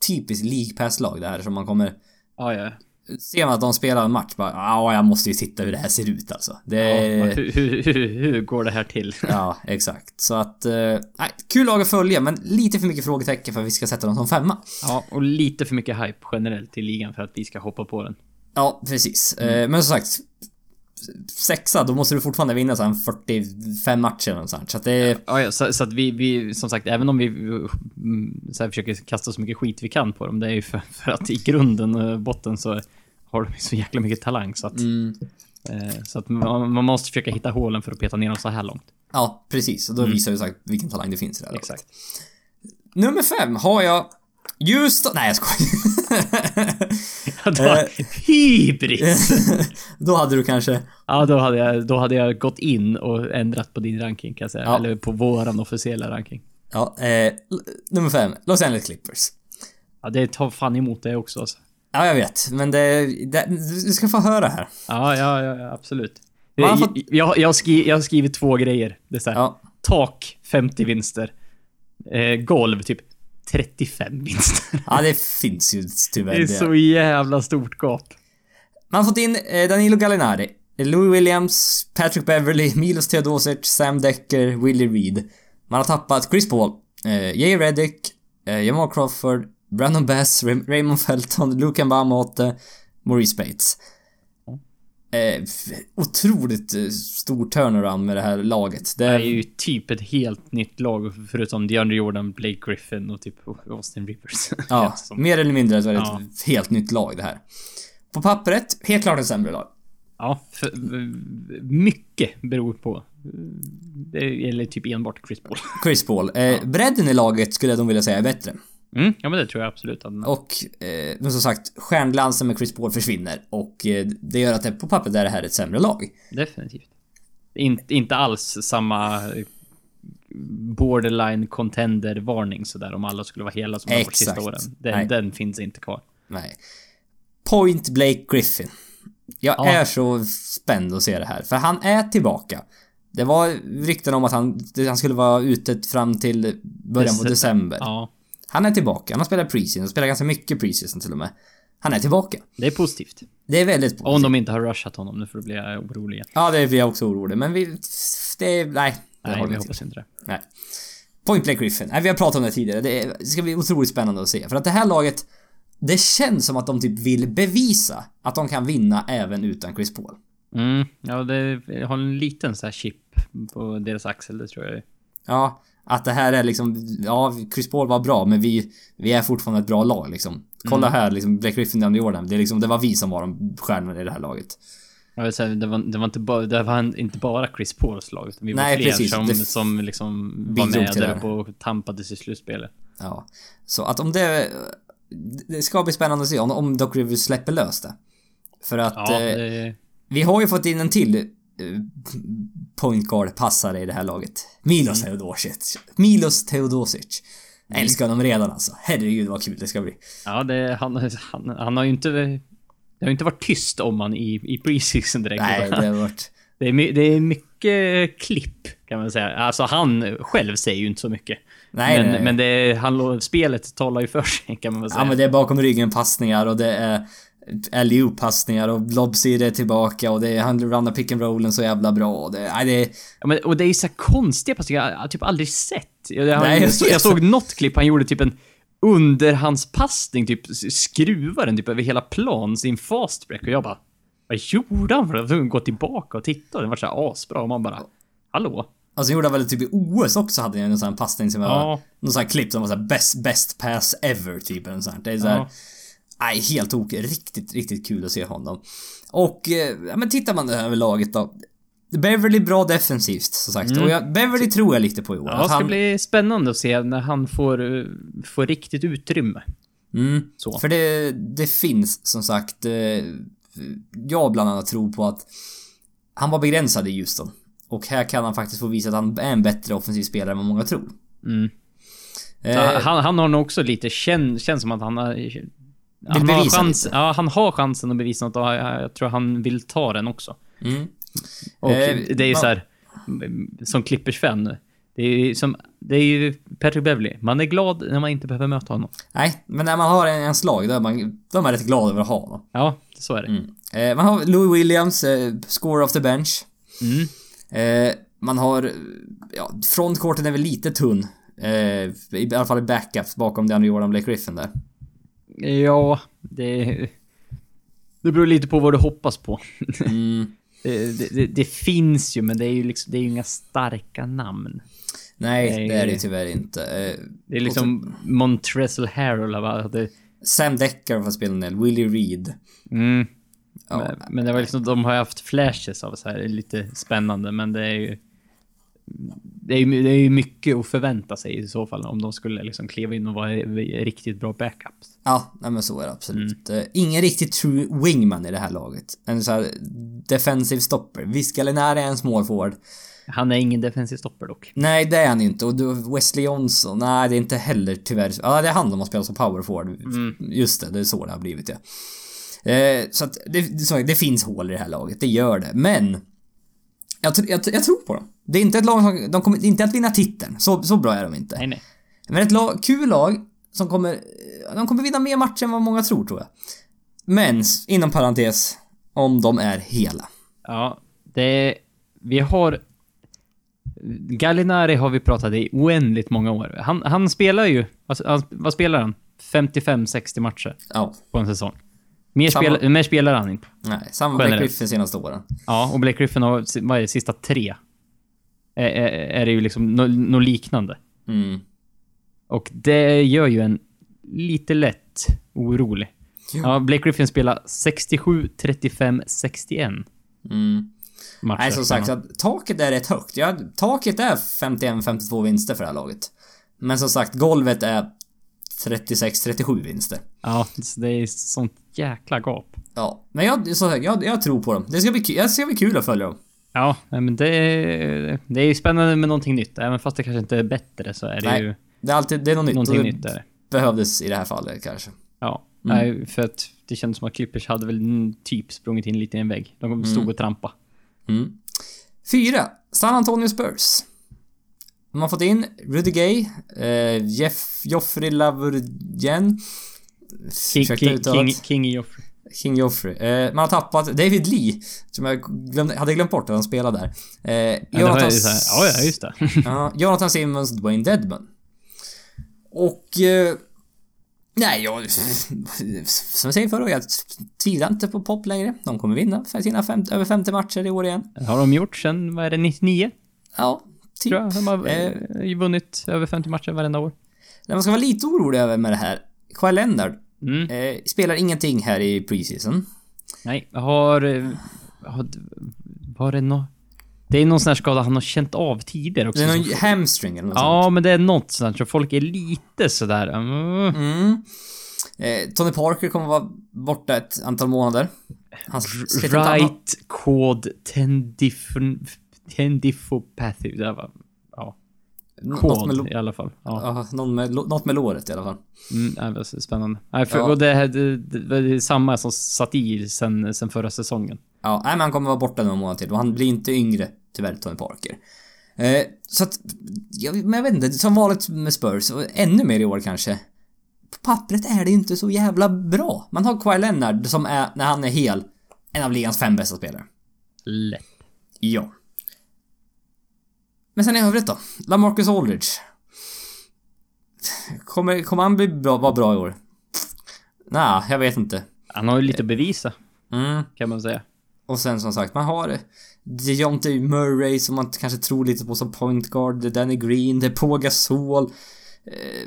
typiskt league-pass-lag det här, som man kommer... Ja, ja. Ser man att de spelar en match, bara, ja, jag måste ju titta hur det här ser ut alltså. Det... Ja, hur, hur, hur, hur går det här till? Ja, exakt. Så att, eh, kul lag att följa, men lite för mycket frågetecken för att vi ska sätta dem som femma. Ja, och lite för mycket hype generellt i ligan för att vi ska hoppa på den. Ja, precis. Mm. Eh, men som sagt, sexa, då måste du fortfarande vinna så här fyrtiofem matcher eller något sånt. Så att det... Ja, ja, så, så att vi, vi, som sagt, även om vi så här, försöker kasta så mycket skit vi kan på dem, det är ju för, för att i grunden och botten så har de så jäkla mycket talang. Så att, mm. eh, så att man, man måste försöka hitta hålen för att peta ner dem så här långt. Ja, precis. Och då mm. visar ju sagt vilken talang det finns i det här. Exakt. Nummer fem har jag Just... Nej, jag skojar. Hybris. Då hade du kanske... Ja, då hade, jag, då hade jag gått in och ändrat på din ranking, kan jag säga. Ja. Eller på våran officiella ranking. Ja, eh, nummer fem. Los Angeles Clippers. Ja, det tar fan emot dig också. Alltså. Ja, jag vet. Men det, det, du ska få höra här. Ja, ja, ja absolut. Jag, fått... jag, jag, skri, jag har skrivit två grejer. Det är så här. Ja. Tak, femtio vinster. Eh, golv, typ. trettiofem vinster. Ja, det finns ju tyvärr. Det är så jävla stort gap. Man har fått in Danilo Gallinari, Lou Williams, Patrick Beverley, Milos Teodosic, Sam Decker, Willie Reed. Man har tappat Chris Paul, eh, Jay Redick, eh, Jamal Crawford, Brandon Bass, Ray- Raymond Felton, Luke Mbamute, Maurice Bates. Eh, otroligt stor turnaround med det här laget. Det är ju typ ett helt nytt lag förutom DeAndre Jordan, Blake Griffin och typ Austin Rivers. Ja, mer eller mindre så är det ja. ett helt nytt lag det här. På pappret, helt klart en sämre lag. Ja, för, mycket beror på eller typ enbart Chris Paul. Chris Paul. Eh, ja. Bredden i laget skulle de vilja säga är bättre. Mm, ja men det tror jag absolut att den... Och eh, som sagt, stjärnglansen med Chris Paul försvinner. Och eh, det gör att det på pappret där det här är ett sämre lag. Definitivt. In, inte alls samma borderline contender varning sådär om alla skulle vara hela som de varit sista åren. Den, den finns inte kvar. Nej. Point Blake Griffin. Jag ja. är så spänd att se det här, för han är tillbaka. Det var rykten om att han, han skulle vara ute fram till början av december. Ja. Han är tillbaka, han har spelat preseason, han spelar ganska mycket preseason till och med. Han är tillbaka. Det är positivt. Det är väldigt positivt. Om de inte har rushat honom, nu får det bli oroliga. Ja, det blir jag också orolig, men vi... Det, nej, det nej vi inte. hoppas inte det. Nej. Point Blake Griffin, nej, vi har pratat om det tidigare, det ska bli otroligt spännande att se. För att det här laget, det känns som att de typ vill bevisa att de kan vinna även utan Chris Paul. Mm, ja, det har en liten så här chip på deras axel, det tror jag. Ja, att det här är liksom, ja, Chris Paul var bra, men vi, vi är fortfarande ett bra lag liksom. Kolla mm. här, liksom, Blake Griffin och Jordan, det, är liksom, det var vi som var de stjärnorna i det här laget. Jag vill säga, det var, det var, inte, bara, det var inte bara Chris Pauls lag, utan vi var Nej, fler precis. som, f- som liksom var med där och tampades i slutspelet. Ja, så att om det, det ska bli spännande att se om, om Doc Rivers släpper lös det. För att ja, det... Eh, vi har ju fått in en till point guard passare i det här laget. Milos mm. Teodosic. Milos Teodosic. Jag älskar honom redan alltså. Herregud vad kul det ska bli. Ja, det, han, han, han har ju inte det har inte varit tyst om han i, i preseason direkt. Nej, det har varit... Det är, det är mycket klipp kan man säga. Alltså han själv säger ju inte så mycket. Nej, men nej. men det, han, spelet talar ju för sig kan man väl säga. Ja, men det är bakom ryggen passningar och det är alley-oop-passningar och lobbsidor tillbaka, och det är, han runda pick and rollen så jävla bra, och det, nej, det... Ja, men, och det är så konstiga passningar jag har typ aldrig sett. Jag, han, nej, jag, så, jag såg något klipp, han gjorde typ en underhandspassning, typ skruvar den typ över hela plan sin fast break, och jag bara, vad gjorde han för att gå tillbaka och titta? Och den var så här asbra, och man bara, hallå? Alltså gjorde väl typ i O S också, hade jag en sån här passning som var, ja, någon sån här klipp som var så här best, best pass ever typ, eller sånt. Det är så här, ja. Nej, helt okej. Riktigt, riktigt kul att se honom. Och, eh, ja, men tittar man det här med laget då, Beverly bra defensivt, som sagt. Mm. Och jag, Beverly tror jag lite på i år. Ja, det ska han... bli spännande att se när han får, får riktigt utrymme. Mm. Så. För det, det finns, som sagt, eh, jag bland annat tror på att han var begränsad i Houston. Och här kan han faktiskt få visa att han är en bättre offensiv spelare än vad många tror. Mm. Eh, han, han har nog också lite, känn, känns som att han har... Han har, chans, ja, han har chansen att bevisa något, och jag tror han vill ta den också. Mm. Och eh, det är ju såhär, som Clippers-fan, det är ju som, det är ju Patrick Beverley. Man är glad när man inte behöver möta honom. Nej, men när man har en, en slag, då är man, då är man rätt glad över att ha honom. Ja, så är det. Mm. eh, Man har Louis Williams, eh, scorer off the bench. Mm. eh, Man har, ja, frontkorten är väl lite tunn, eh, i, i alla fall i backups bakom Deandre Jordan, Blake Griffin där. Ja, det, det beror lite på vad du hoppas på. Mm. det, det, det, det finns ju, men det är ju liksom, det är ju inga starka namn. Nej, det är, det är det tyvärr inte. Det är liksom så, Montrezl Harrell, det... Sam Decker för spelaren, Willie Reed. Mm. Ja. Men, men det var liksom, de har ju haft flashes av så här, det är lite spännande, men det är ju det är ju det är mycket att förvänta sig i så fall om de skulle liksom kliva in och vara riktigt bra backups. Ja, nej, men så är det absolut. Mm. Ingen riktigt true wingman i det här laget. En så här defensive stopper. Viskalinär är en small forward. Han är ingen defensive stopper dock. Nej, det är han inte. Och Wesley Johnson, nej, det är inte heller tyvärr. Ja, det är han om man spelar som power forward. Mm. Just det, det är så det har blivit, ja. Eh, så att det, så det finns hål i det här laget, det gör det. Men jag, jag, jag tror på dem. Det är inte ett lag som, de kommer inte att vinna titeln. Så, så bra är de inte. Nej, nej. Men ett lag, kul lag som kommer, de kommer vinna mer matcher än vad många tror, tror jag. Men inom parentes, om de är hela. Ja, det vi har Gallinari har vi pratat i oändligt många år. Han, han spelar ju, alltså, vad spelar han? femtiofem sextio matcher, ja, på en säsong. Mer, samma... spel, mer spelar han inte. Nej, samma Blake Griffin senaste åren. Ja, och Blake Griffin har, vad är det, sista tre? Är det ju liksom något liknande. Mm. Och det gör ju en lite lätt orolig. Ja, ja, Blake Griffin spelar sextiosju trettiofem sextioen. Mm. Nej, som sagt, att taket är rätt högt. Ja, taket är femtioen femtiotvå vinster för det här laget. Men som sagt, golvet är trettiosex trettiosju vinster. Ja, så det är sånt jäkla gap. Ja, men jag, så, jag, jag tror på dem. Det ska bli, jag ska bli kul att följa dem. Ja, men det är, det är ju spännande med någonting nytt. Även fast det kanske inte är bättre, så är det, nej, ju det är alltid, det är något någonting nytt. Det behövdes i det här fallet kanske. Ja, mm. Nej, för att det kändes som att Clippers hade väl typ sprungit in lite i en vägg. De stod mm. och trampa. Mm. Fyra, San Antonio Spurs. De har fått in Rudy Gay, eh, Jeff, Joffrey Lavurgen, King, King, King, King Joffrey. King Joffrey. Eh, man har tappat David Lee, som jag glömde, hade glömt bort att han spelade där. Eh, Jonathan, ja, ja, just det. Ja, Jonathan Simmons, Dwayne Dedman. Och eh, nej, jag som jag säger förra, jag tvivlar inte på Pop längre. De kommer vinna för sina fem, över femtio matcher i år igen. Har de gjort sen, vad är det, nittionio? Ja, typ. Tror jag, de har eh, vunnit över femtio matcher varenda år. Man ska vara lite orolig över med det här. Kawhi Leonard Mm. Eh, spelar ingenting här i preseason. Nej, har, har var det nå? Det är någon sån här skada han har känt av tidigare också. Det är någon hamstring eller något. Ja, sånt. Men det är något sånt, så folk är lite så där. Mm. Mm. Eh, Tony Parker kommer vara borta ett antal månader. Hans right cord tendif- tendifopathy där var. Ja. Något med, lo- i alla fall. Ja. Ja, någon med, något med låret i alla fall. Mm, nej, det är spännande. Nej, för, ja. Och det, här, det, det, det är samma som satt i sen, sen förra säsongen. Ja, nej, men han kommer vara borta någon månad till. Och han blir inte yngre, tyvärr, Tony Parker. Eh, så att, jag, men jag vet inte, som valet med Spurs, och ännu mer i år kanske. pappret är det ju inte så jävla bra. Man har Kawhi Leonard som är, när han är hel, en av ligans fem bästa spelare. Lätt. Ja. Men sen i övrigt då, LaMarcus Aldridge. Kommer, kommer han bli bra, vara bra i år? Nej, jag vet inte. Han har ju lite att bevisa, mm. kan man säga. Och sen som sagt, man har Dejounte Murray som man kanske tror lite på som point guard, Danny Green, det är Pau Gasol.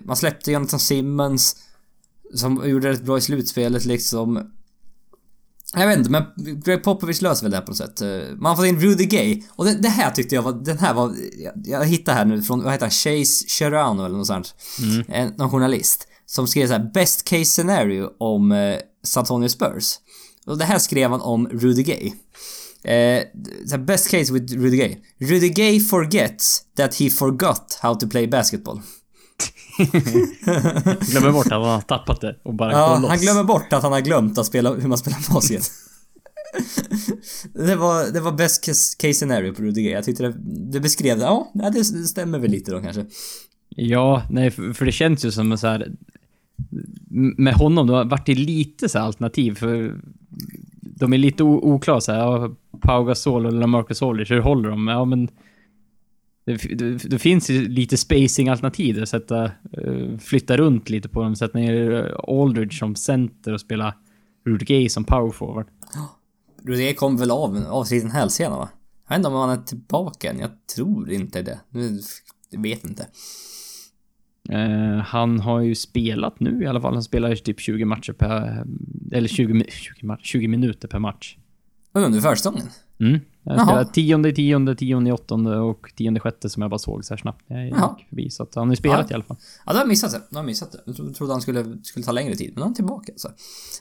Man släppte Jonathan Simmons som gjorde rätt bra i slutspelet liksom. Jag vet inte, men Greg Popovich löser väl det här på något sätt. Man får in Rudy Gay. Och det, det här tyckte jag var, den här var, jag, jag hittade här nu från, vad heter han? Chase Cherano eller något sånt. Mm. En, någon journalist som skrev så här, best case scenario om eh, San Antonio Spurs. Och det här skrev han om Rudy Gay. Eh, the best case with Rudy Gay. Rudy Gay forgets that he forgot how to play basketball. Glömmer bort att han har tappat det och bara ja, han glömmer bort att han har glömt att spela, hur man spelar basket. det, var, det var best case scenario på Rudy Gay. Jag tyckte det, det beskrev det. Ja, det stämmer väl lite då kanske. Ja, nej, för det känns ju som så här, med honom då vart det lite så här alternativ, för de är lite oklara så här, ja, Pau Gasol eller LaMarcus Aldridge, hur håller de? Ja, men Det, det, det finns ju lite spacing-alternativ att sätta, flytta runt lite på dem, sätta ner Aldridge som center och spela Rudy Gay som power forward. Rudy Gay kom väl av, av sin hälsena, va? Jag vet inte om han är tillbaka än, jag tror inte det. Jag vet inte. Eh, han har ju spelat nu i alla fall, han spelar typ tjugo matcher per, eller tjugo, tjugo, tjugo minuter per match. Under förstången? Mm. Jag spelar tionde, tionde, tionde, åttonde och tionde sjätte som jag bara såg så här snabbt. Jag gick förbi, så att han har spelat ja. i alla fall. Ja, då har missat det. Då har missat det. Jag trodde han skulle, skulle ta längre tid, men han är tillbaka. Så.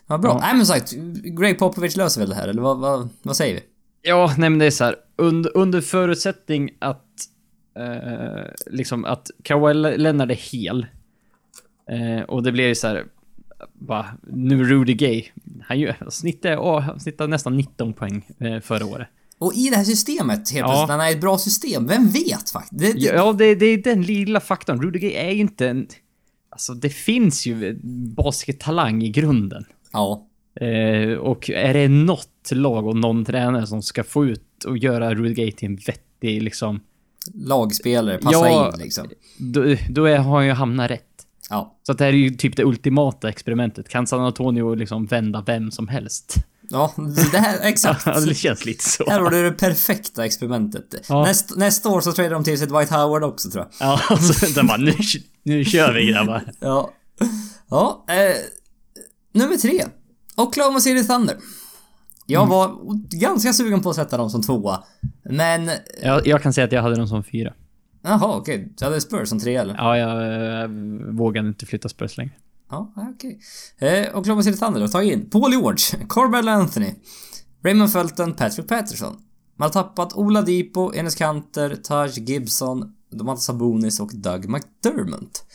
Ja, bra. Ja. Nej, men sagt, Greg Popovich löser väl det här, eller vad, vad, vad säger vi? Ja, nej, men det är så här. Under, under förutsättning att eh, liksom att Kawhi Leonard är hel. Eh, och det blir ju så här, bara, nu Rudy Gay. Han ju, snittade, åh, snittade nästan nitton poäng eh, förra året. Och i det här systemet, helt plötsligt, han är ett bra system. Vem vet faktiskt? Det, det... Ja, det, det är den lilla faktorn. Rudy Gay är ju inte en... Alltså, det finns ju baskettalang i grunden. Ja. Eh, och är det något lag och någon tränare som ska få ut och göra Rudy Gay till en vettig, liksom... lagspelare, passa ja, in, liksom. Då, då är, har han ju hamnat rätt. Ja. Så att det här är ju typ det ultimata experimentet. Kan San Antonio liksom vända vem som helst? Ja, det här, exakt. Det känns lite så. Här var det det perfekta experimentet. Ja. Näst, nästa år så tradar de till sig Dwight Howard också, tror jag. Ja, alltså, bara, nu, nu kör vi grabbar. Ja, ja eh, nummer tre. Oklahoma City Thunder. Jag var mm. ganska sugen på att sätta dem som tvåa, men... Jag, jag kan säga att jag hade dem som fyra. Jaha, okej. Okay. Du hade Spurs som tre, eller? Ja, jag eh, vågade inte flytta Spurs längre. Ja, okej. Okay. Eh, Oklahoma City Thunder då, ta in Paul George, Corbell Anthony, Raymond Felton, Patrick Patterson. Man har tappat Oladipo, Enes Kanter, Taj Gibson, de har Sabonis och Doug McDermott.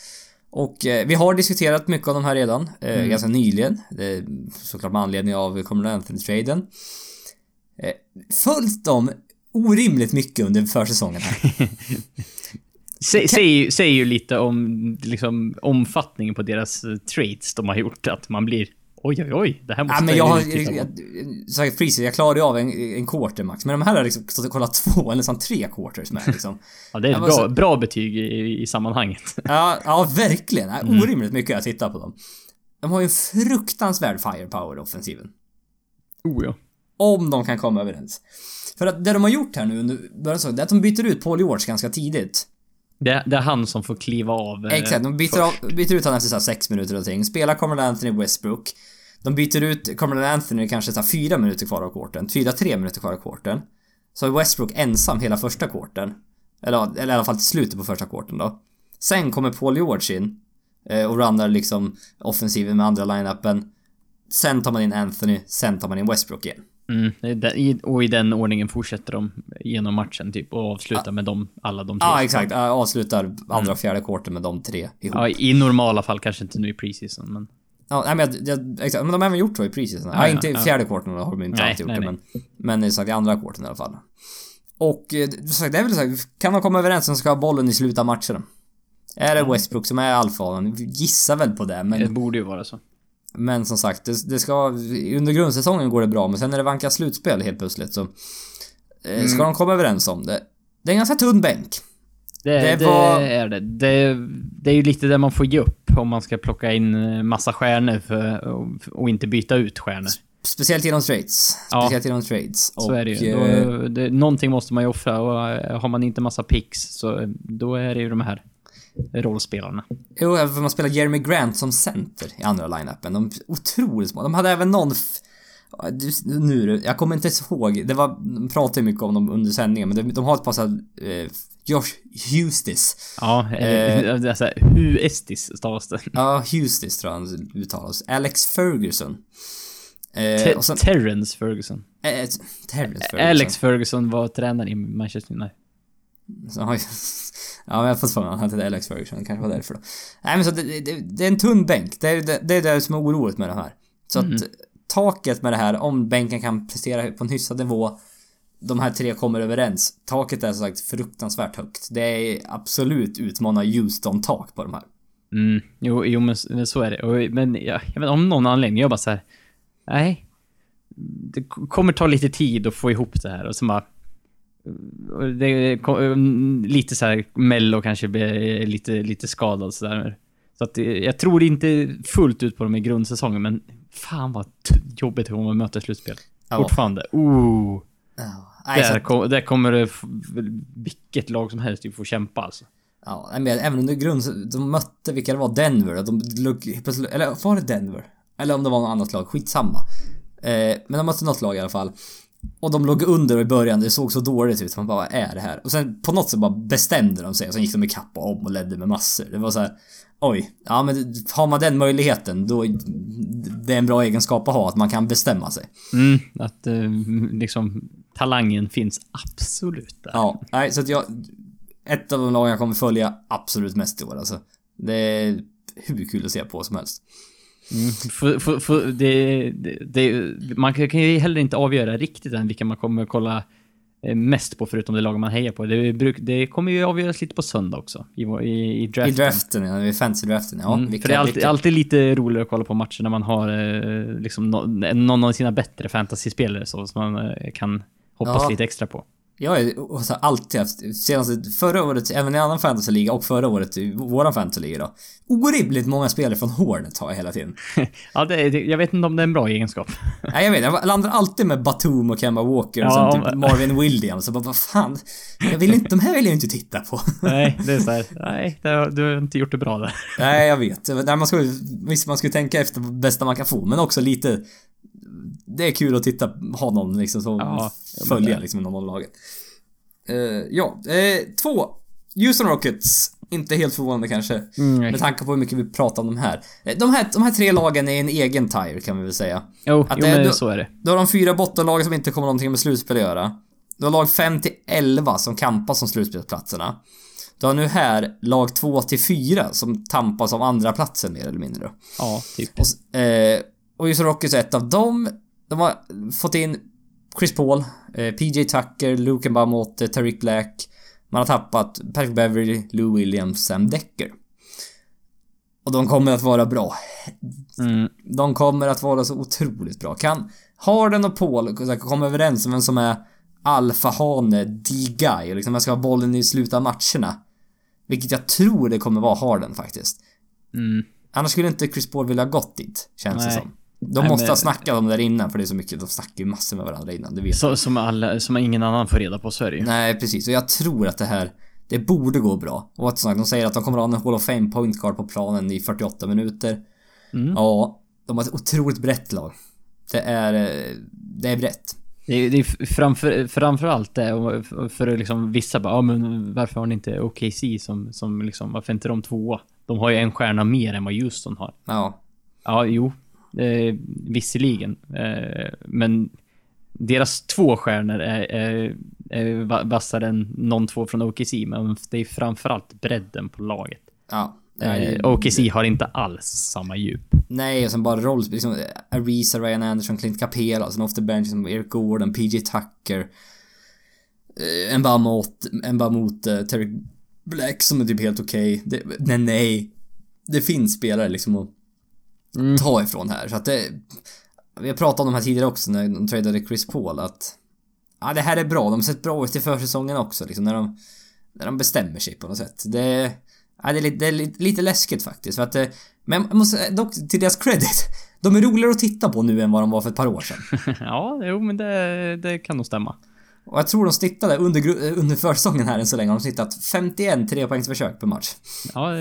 Och eh, vi har diskuterat mycket av de här redan, eh, mm. ganska nyligen. Eh, såklart med anledning av Corbell Anthony-traden. Eh, följt dem orimligt mycket under försäsongen här. Säger säg, säg ju lite om liksom, omfattningen på deras trades de har gjort, att man blir oj oj oj, det här måste ja, men jag, jag, jag, jag, jag, precis, jag klarade av en, en quarter max, men de här har liksom stått och kollat två eller sån tre quarters med liksom. Ja, det är ett bra, så... bra betyg i, i sammanhanget. Ja, ja verkligen, ja, orimligt mm. mycket att titta på dem. De har ju en fruktansvärd firepower i offensiven. Oh ja. Om de kan komma överens. För att det de har gjort här nu under, det är att de byter ut Paul George ganska tidigt. Det, det är han som får kliva av. Exakt, de byter, av, byter ut han efter så här sex minuter och ting. Spelar Carmelo Anthony Westbrook. De byter ut Carmelo Anthony kanske så här fyra minuter kvar av korten. Fyra, tre minuter kvar av korten. Så är Westbrook ensam hela första korten. Eller, eller i alla fall till slutet på första korten då. Sen kommer Paul George in. Och rundar liksom offensiven med andra line-upen. Sen tar man in Anthony. Sen tar man in Westbrook igen. Mm, och i den ordningen fortsätter de genom matchen typ, och avslutar ah, med dem, alla de tre. Ja, ah, exakt. Jag avslutar andra mm. och fjärde korten med de tre ihop. Ja, i normala fall, kanske inte nu i preseason. Men... Ja, nej, men, jag, jag, exakt, men de har även gjort så i preseason. Ah, ja, inte i fjärde korten har de inte nej, alltid gjort nej, nej. det, men, men sagt, i andra korten i alla fall. Och sagt, det är väl sagt, kan de komma överens om ska ha bollen i slutet av matchen? Är det Westbrook som är alfanan? Gissa väl på det, men det borde ju vara så. Men som sagt, det, det ska, under grundsäsongen går det bra, men sen när det vankar slutspel helt plötsligt, så mm. ska de komma överens om det. Det är en ganska tunn bänk. Det, det, det var... är det. det. Det är ju lite det man får ge upp om man ska plocka in massa stjärnor för, och, och inte byta ut stjärnor. Speciellt genom trades. Ja. Speciellt genom trades. Så och, är det ju. Då, det, någonting måste man ju offra, och har man inte massa picks, så då är det ju de här rollspelarna. Jo, för man spelar Jeremy Grant som center i andra line-upen. De otroligt små. De hade även någon... F- nu, jag kommer inte ihåg. Det var, de pratade mycket om dem under sändningen, men de, de har ett par eh, Josh Hustis. Ja, eh, det är så här, Hustis stavas det. Ja, Hustis tror jag han uttalas. Alex Ferguson. Eh, sen, Terrence Ferguson. Eh, Terrence Ferguson. Alex Ferguson var tränare i Manchester United. Så, ja, men jag får svara, han hette Alex Ferguson, kanske var därför då. Nej, men så det, det, det är en tunn bänk. Det är det, det är det som är oroligt med det här. Så mm. att taket med det här, om bänken kan prestera på en hyfsad nivå, de här tre kommer överens. Taket är som sagt fruktansvärt högt. Det är absolut utmana Houston-tak på de här. Mm. Jo, jo, men så är det. Men ja, jag vet, om någon anledning, jag bara så här, nej, det kommer ta lite tid att få ihop det här. Och så bara, det kom, lite så här, Mello kanske blir lite, lite skadad så där. Så att jag tror inte fullt ut på dem i grundsäsongen, men fan vad t- jobbigt hur man möter slutspel. Ja. Fortfarande. Oh. Ja. Nej, där, att... kom, där kommer det f- vilket lag som helst typ, få kämpa alltså. Ja, men även under grund de mötte, vilka det var, Denver. De, eller var det Denver? Eller om det var något annat lag, skitsamma. Eh, men de mötte något lag i alla fall. Och de låg under i början, det såg så dåligt ut. Man bara, vad är det här? Och sen på något sätt bara bestämde de sig. Och sen gick de i kapp och om och ledde med massor. Det var så här, oj, ja, men har man den möjligheten, då det är en bra egenskap att ha, att man kan bestämma sig. Mm, att eh, liksom talangen finns absolut där. Ja, nej, så att jag, ett av de lagen jag kommer följa absolut mest i år alltså. Det är hur kul att se på som helst. Mm, för, för, för det, det, det, man kan ju heller inte avgöra riktigt än vilka man kommer att kolla mest på, förutom det lag man hejar på. Det, bruk, det kommer ju avgöras lite på söndag också i, i, i draften. I draften, ja, i fancy draften, ja. Mm, vilka, för det är alltid, vilka... alltid lite roligare att kolla på matcher när man har eh, liksom no, någon av sina bättre fantasyspelare så, som man eh, kan hoppas ja. lite extra på. Ja, alltså alltid haft, senast förra året, även i annan fantasyliga och förra året i våran fantasyliga då. Orimligt många spelare från Hornet har jag hela tiden. Ja, det, det, jag vet inte om det är en bra egenskap. Nej, jag vet, jag landar alltid med Batum och Kemba Walker och ja, sen typ Marvin Williams. Så bara, vad fan, jag vill inte, de här vill jag inte titta på. Nej, det är så här, nej, det, du har inte gjort det bra där. Nej, jag vet. Nej, man ska, visst, man ska tänka efter på bästa man kan få, men också lite... Det är kul att titta ha någon liksom som ja, följer liksom någon av laget. Uh, ja, uh, två Houston Rockets, inte helt förvånande kanske mm. med tanke på hur mycket vi pratar om de här. De här de här tre lagen är en egen tire kan vi väl säga. Jo, att jo, det, men då, så är det. Då har de fyra bottenlag som inte kommer någonting med slutspel att göra. Då har lag fem till elva som kampas om slutspelsplatserna. Då har nu här lag två till fyra som tampas om andra platsen mer eller mindre. Ja, typ. Och, uh, Och just Rockets är ett av dem. De har fått in Chris Paul, eh, P J Tucker, Luke Mbamute, Tariq Black. Man har tappat Patrick Beverly, Lou Williams, Sam Decker. Och de kommer att vara bra. Mm. De kommer att vara så otroligt bra. Kan Harden och Paul komma överens om vem som är alfahane, D-guy och liksom man ska ha bollen i slutet av matcherna? Vilket jag tror det kommer vara Harden faktiskt. Mm. Annars skulle inte Chris Paul vilja ha gått dit, känns Nej. det som. De Nej, måste men... ha snackat om det där innan, för det är så mycket, de snackar ju massor med varandra innan, det vet så, som, alla, som ingen annan får reda på Sverige. Nej, precis, och jag tror att det här, det borde gå bra. Och att de säger att de kommer att ha en Hall of Fame point guard på planen i fyrtioåtta minuter. Mm. Ja, de har ett otroligt brett lag. Det är, det är brett. Det är, det är framför, framförallt det, för liksom vissa bara, ja, men varför har ni inte O K C som, som liksom, varför inte de tvåa? De har ju en stjärna mer än vad Houston har. Ja. Ja, jo. Eh, visserligen. Eh, men deras två stjärnor är, är, är vassare än någon två från O K C. Men det är framförallt bredden på laget. Ja. Eh, O K C har inte alls samma djup. Nej, och sen bara roll, liksom Ariza, Ryan Anderson, Clint Capela, sen off the bench som Eric Gordon, P J Tucker, Mbamute, Tariq Black som är typ helt okej. Okay. Nej, nej. Det finns spelare liksom att mm. ta ifrån här. Så att det, vi har pratat om de här tidigare också när de tradade Chris Paul, att ja, det här är bra. De har sett bra ut i försäsongen också liksom, när, de, när de bestämmer sig på något sätt. Det, ja, det är, lite, det är lite, lite läskigt faktiskt. För att, men jag måste, dock till deras credit, de är roligare att titta på nu än vad de var för ett par år sedan. Ja, jo, men det, det kan nog stämma. Och jag tror de snittade under, under försäsongen här än så länge har de snittat femtioen trepoängsförsök per match. Ja,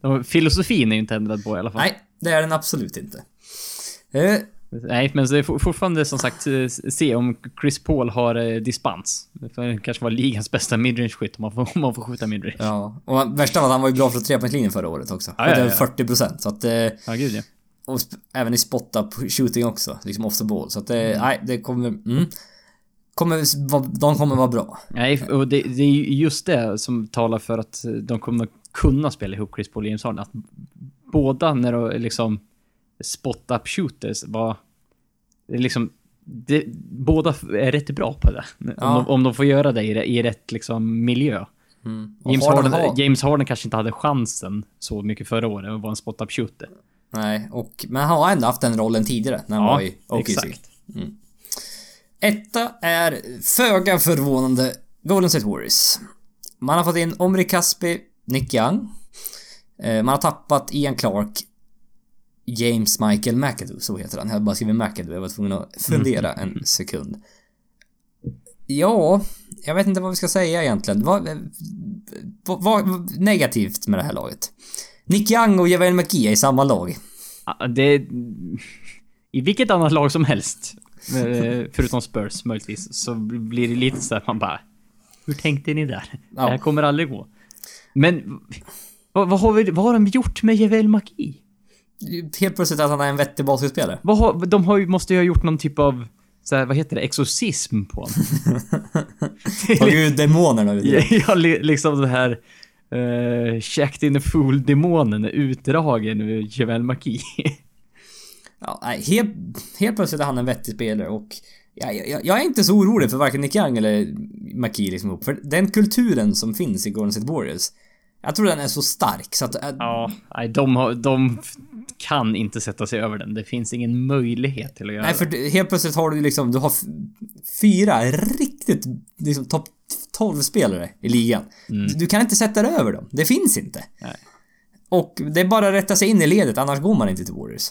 de, filosofin är ju inte ändrad på i alla fall. Nej, det är den absolut inte. Eh. Nej, men så är for, fortfarande som sagt se om Chris Paul har eh, dispens. Det kanske var ligans bästa midrange-skytt om man får, om man får skjuta midrange. Ja, och värsta var att han var ju bra för trepoängslinjen förra året också. Ja, ja, ja. Det var fyrtio procent. Så att, eh, ja, gud ja. Och sp- även i spot-up-shooting också, liksom off the ball. Så att, eh, mm. nej, det kommer... Mm. Kommer, de kommer vara bra. Nej, och det, det är just det som talar för att de kommer kunna spela ihop Chris Paul och James Harden. Att båda när de liksom spot-up shooters var liksom det, båda är rätt bra på det. Om, ja. de, om de får göra det i, i rätt liksom miljö. Mm. James, Harden, Harden, James Harden kanske inte hade chansen så mycket förra året att vara en spot-up shooter. Nej, och, men han har ändå haft den rollen tidigare när han ja, var i O K C. Exakt. Mm. Etta är föga förvånande Golden State Warriors. Man har fått in Omri Caspi, Nick Young. Man har tappat Ian Clark, James Michael McAdoo, så heter han. Jag hade bara skrivit McAdoo, jag var tvungen att fundera mm. en sekund. Ja, jag vet inte vad vi ska säga egentligen. Vad, vad, vad negativt med det här laget? Nick Young och Javale McGee i samma lag. Det, i vilket annat lag som helst. Förutom Spurs möjligtvis, så blir det lite så att man bara, hur tänkte ni där? Ja. Det här kommer aldrig gå. Men vad, vad, har, vi, vad har de gjort med Javale McGee? Helt plötsligt att han är en vettig basketspelare. Vad har, de har, måste ju ha gjort någon typ av så här, vad heter det, exorcism på honom. Har ju demonerna ute. Ja, liksom det här uh, checked in the fool demonen utdragen ur Javale McGee. Ja, helt, helt plötsligt är han en vettig spelare. Och jag, jag, jag är inte så orolig för varken Nick Young eller McKee liksom. För den kulturen som finns i Golden State Warriors, jag tror den är så stark så att, ja, nej, de, har, de kan inte sätta sig över den. Det finns ingen möjlighet till att göra. Nej, för helt plötsligt har du liksom, du har fyra riktigt liksom topp tolv spelare i ligan. Mm. Du kan inte sätta dig över dem. Det finns inte. Nej. Och det är bara att rätta sig in i ledet, annars går man inte till Warriors.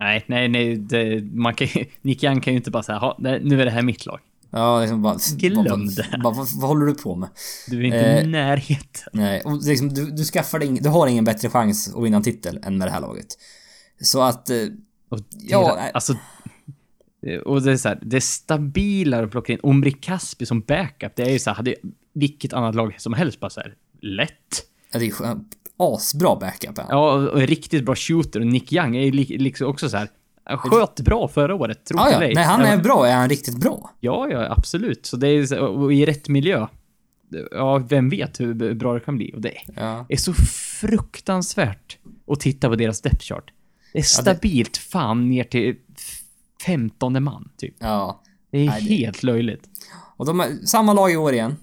Nej, nej, nej det, man kan, Nick Young kan ju inte bara säga, nu är det här mitt lag. Ja, liksom bara, glöm bara, det. Bara, vad, vad håller du på med? Du är inte eh, i närheten. Nej, och liksom, du, du, skaffar dig, du har ingen bättre chans att vinna en titel än med det här laget. Så att... Eh, och det, ja, alltså, och det är så här, det är stabilare att plocka in Omri Caspi som backup. Det är ju så här, hade vilket annat lag som helst bara så här, lätt. Ja, det är skönt. Asbra backup. Ja, och en riktigt bra shooter. Och Nick Young är ju liksom också så här, sköt bra förra året, tror jag. Nej, han är bra, är han riktigt bra. Ja, ja, absolut. Så det är, och i rätt miljö. Ja, vem vet hur bra det kan bli. Och det ja. är så fruktansvärt att titta på deras depth chart. Det är stabilt, ja, det... fan ner till femtonde man typ. Ja. Det är Nej, helt det... löjligt. Och de är samma lag i år igen.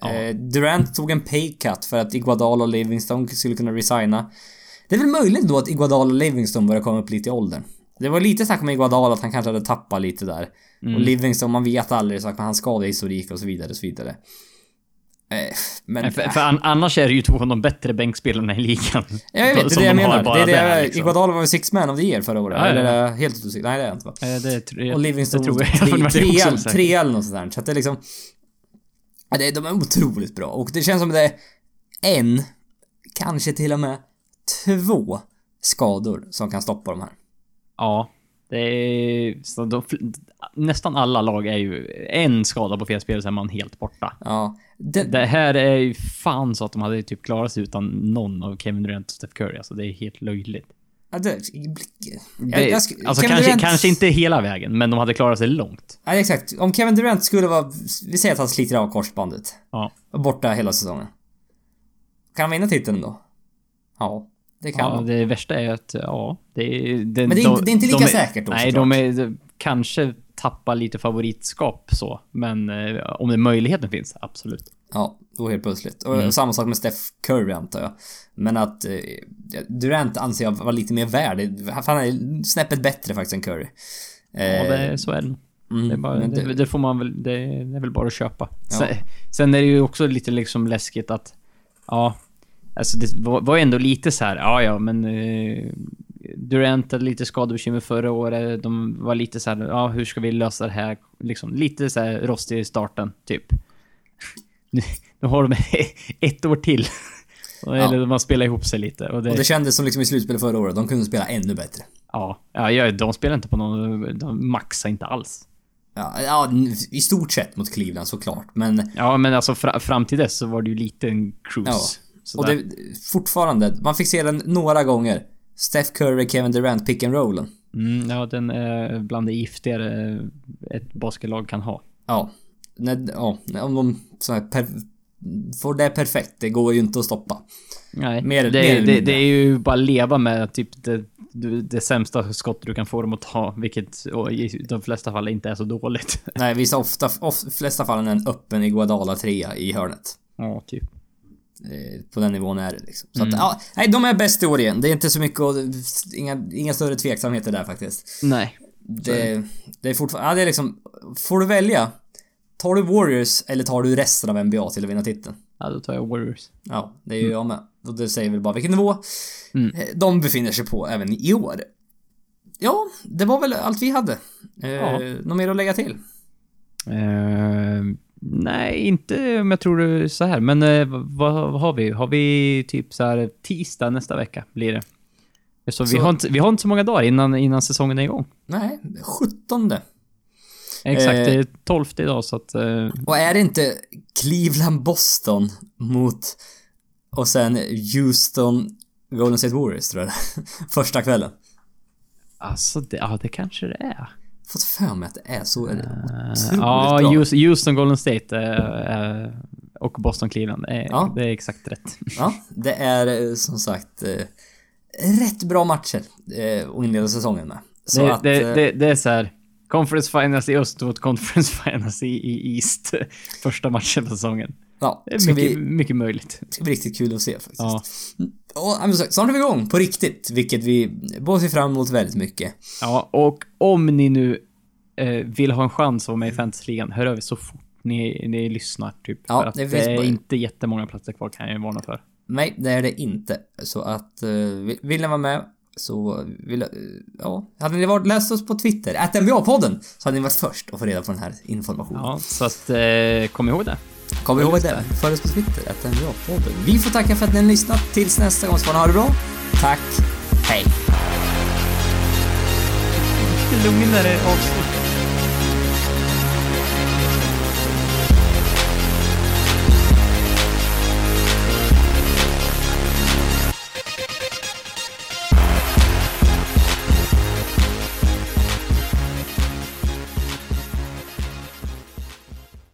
Ja. Durant tog en pay cut för att Iguodala och Livingston skulle kunna resigna. Det är väl möjligt då att Iguodala och Livingston börjar komma upp lite i åldern. Det var lite snack om Iguodala att han kanske hade tappat lite där. Mm. Och Livingston, man vet aldrig, så att han skadade historik och så vidare och så vidare. Men, för, för annars är det ju två av de bättre bänkspelarna i ligan. Jag vet, det är det jag menar. Det är det, liksom. Iguodala var ju six man of the year förra året. Ja, ja. Eller helt otroligt. Nej, det är inte, va? Ja, det tror jag. Och Livingston tog tre eller något sådär. Så att det är liksom... De är otroligt bra. Och det känns som det är en, kanske till och med två skador som kan stoppa de här. Ja, det är, så de, nästan alla lag är ju en skada på fel spel, så är man helt borta. Ja, det, det här är ju fan så att de hade typ klarat sig utan någon av Kevin Durant och Steph Curry. Alltså det är helt löjligt. Ja, det, jag, jag, jag, alltså kanske, Durant... kanske inte hela vägen, men de hade klarat sig långt. Ja, exakt. Om Kevin Durant skulle vara, vi säger att han sliter av korsbandet, ja, och borta hela säsongen, kan han vinna titeln då? Ja, det kan ja, man. Det värsta är att ja, det, det, men det är, de, inte, det är inte lika de, säkert då. Nej, de är kanske tappar lite favoritskap så. Men eh, om det möjligheten finns, absolut. Ja, då helt plötsligt. Och mm. samma sak med Steph Curry antar jag. Men att eh, Durant anser jag var lite mer värd. Han är snäppet bättre faktiskt än Curry. Eh, ja, det är så är det. Mm, det, är bara, det... Det, det får man väl, det är väl bara att köpa. Ja. Sen, sen är det ju också lite liksom läskigt att ja, alltså det var ju ändå lite så här, ja ja, men eh, Durant hade lite skadebekymmer förra året. De var lite så här, ja, hur ska vi lösa det här liksom, lite så här rostig i starten typ. Nu, nu har de ett år till. Eller ja. Man spelar ihop sig lite. Och det, och det kändes som liksom i slutspelet förra året, de kunde spela ännu bättre. Ja, ja de spelar inte på någon, de maxar inte alls. Ja, ja, i stort sett mot Cleveland såklart, men ja, men alltså fra, fram till dess så var det ju lite en cruise. Ja. Och det, fortfarande, man fick se den några gånger. Steph Curry, Kevin Durant, pick and rollen. Mm, ja, den är bland det giftigare ett basketlag kan ha. Ja, när, ja om de så här, per, får det perfekt, det går ju inte att stoppa. Nej, mer, det, mer det, det är ju bara leva med typ det, det sämsta skott du kan få dem att ta, vilket i de flesta fall inte är så dåligt. Nej, vissa ofta, ofta flesta fallen är en öppen Iguodala trea i hörnet. Ja, typ. På den nivån är det liksom. Så att, mm. ja, nej, de är bäst i år igen. Det är inte så mycket och, inga, inga större tveksamheter där faktiskt. Nej. Det, det är fortfarande ja, det är liksom, får du välja, tar du Warriors eller tar du resten av N B A till att vinna titeln? Ja, då tar jag Warriors. Ja, det är ju mm. jag med. Och det säger väl bara vilken nivå mm. de befinner sig på även i år. Ja, det var väl allt vi hade. Ja. eh, Något mer att lägga till? Eh... Nej, inte om jag tror det så här. Men eh, vad, vad har vi? Har vi typ så här tisdag nästa vecka blir det. Så, så. Vi, har inte, vi har inte så många dagar innan, innan säsongen är igång. Nej, sjuttonde. Exakt, eh, det är tolfte idag så att, eh. Och är det inte Cleveland-Boston mot och sen Houston-Golden State Warriors tror jag. Första kvällen. Alltså, det, ja det kanske det är. Fått för mig att det är så är det uh, ja, bra. Houston, Golden State uh, uh, och Boston, Cleveland uh, ja. Det är exakt rätt. Ja, det är som sagt uh, rätt bra matcher uh, och inleda säsongen med så det, att, det, uh, det, det är så här Conference Finals i öst mot Conference Finals i, i East. Första matchen på säsongen. Ja, det är mycket, vi, mycket möjligt. Det ska bli riktigt kul att se faktiskt. Ja. Och, så har vi igång på riktigt, vilket vi båda ser fram emot väldigt mycket. Ja, och om ni nu eh, vill ha en chans att vara med i Fantasy-ligan, hör över så fort ni, ni lyssnar. Typ, ja, för att det, det är bara inte jättemånga platser kvar kan jag varna för. Nej, det är det inte. Så att eh, vill ni vara med så vill, ja, hade ni varit, läst oss på Twitter att N B A-podden så hade ni varit först att få reda på den här informationen. Ja, så att eh, kom ihåg det. Kom ihåg det, följ oss på Twitter att N B A-podden. Vi får tacka för att ni har lyssnat. Tills nästa gång så får ni ha det bra. Tack, hej. Lugnare avslut.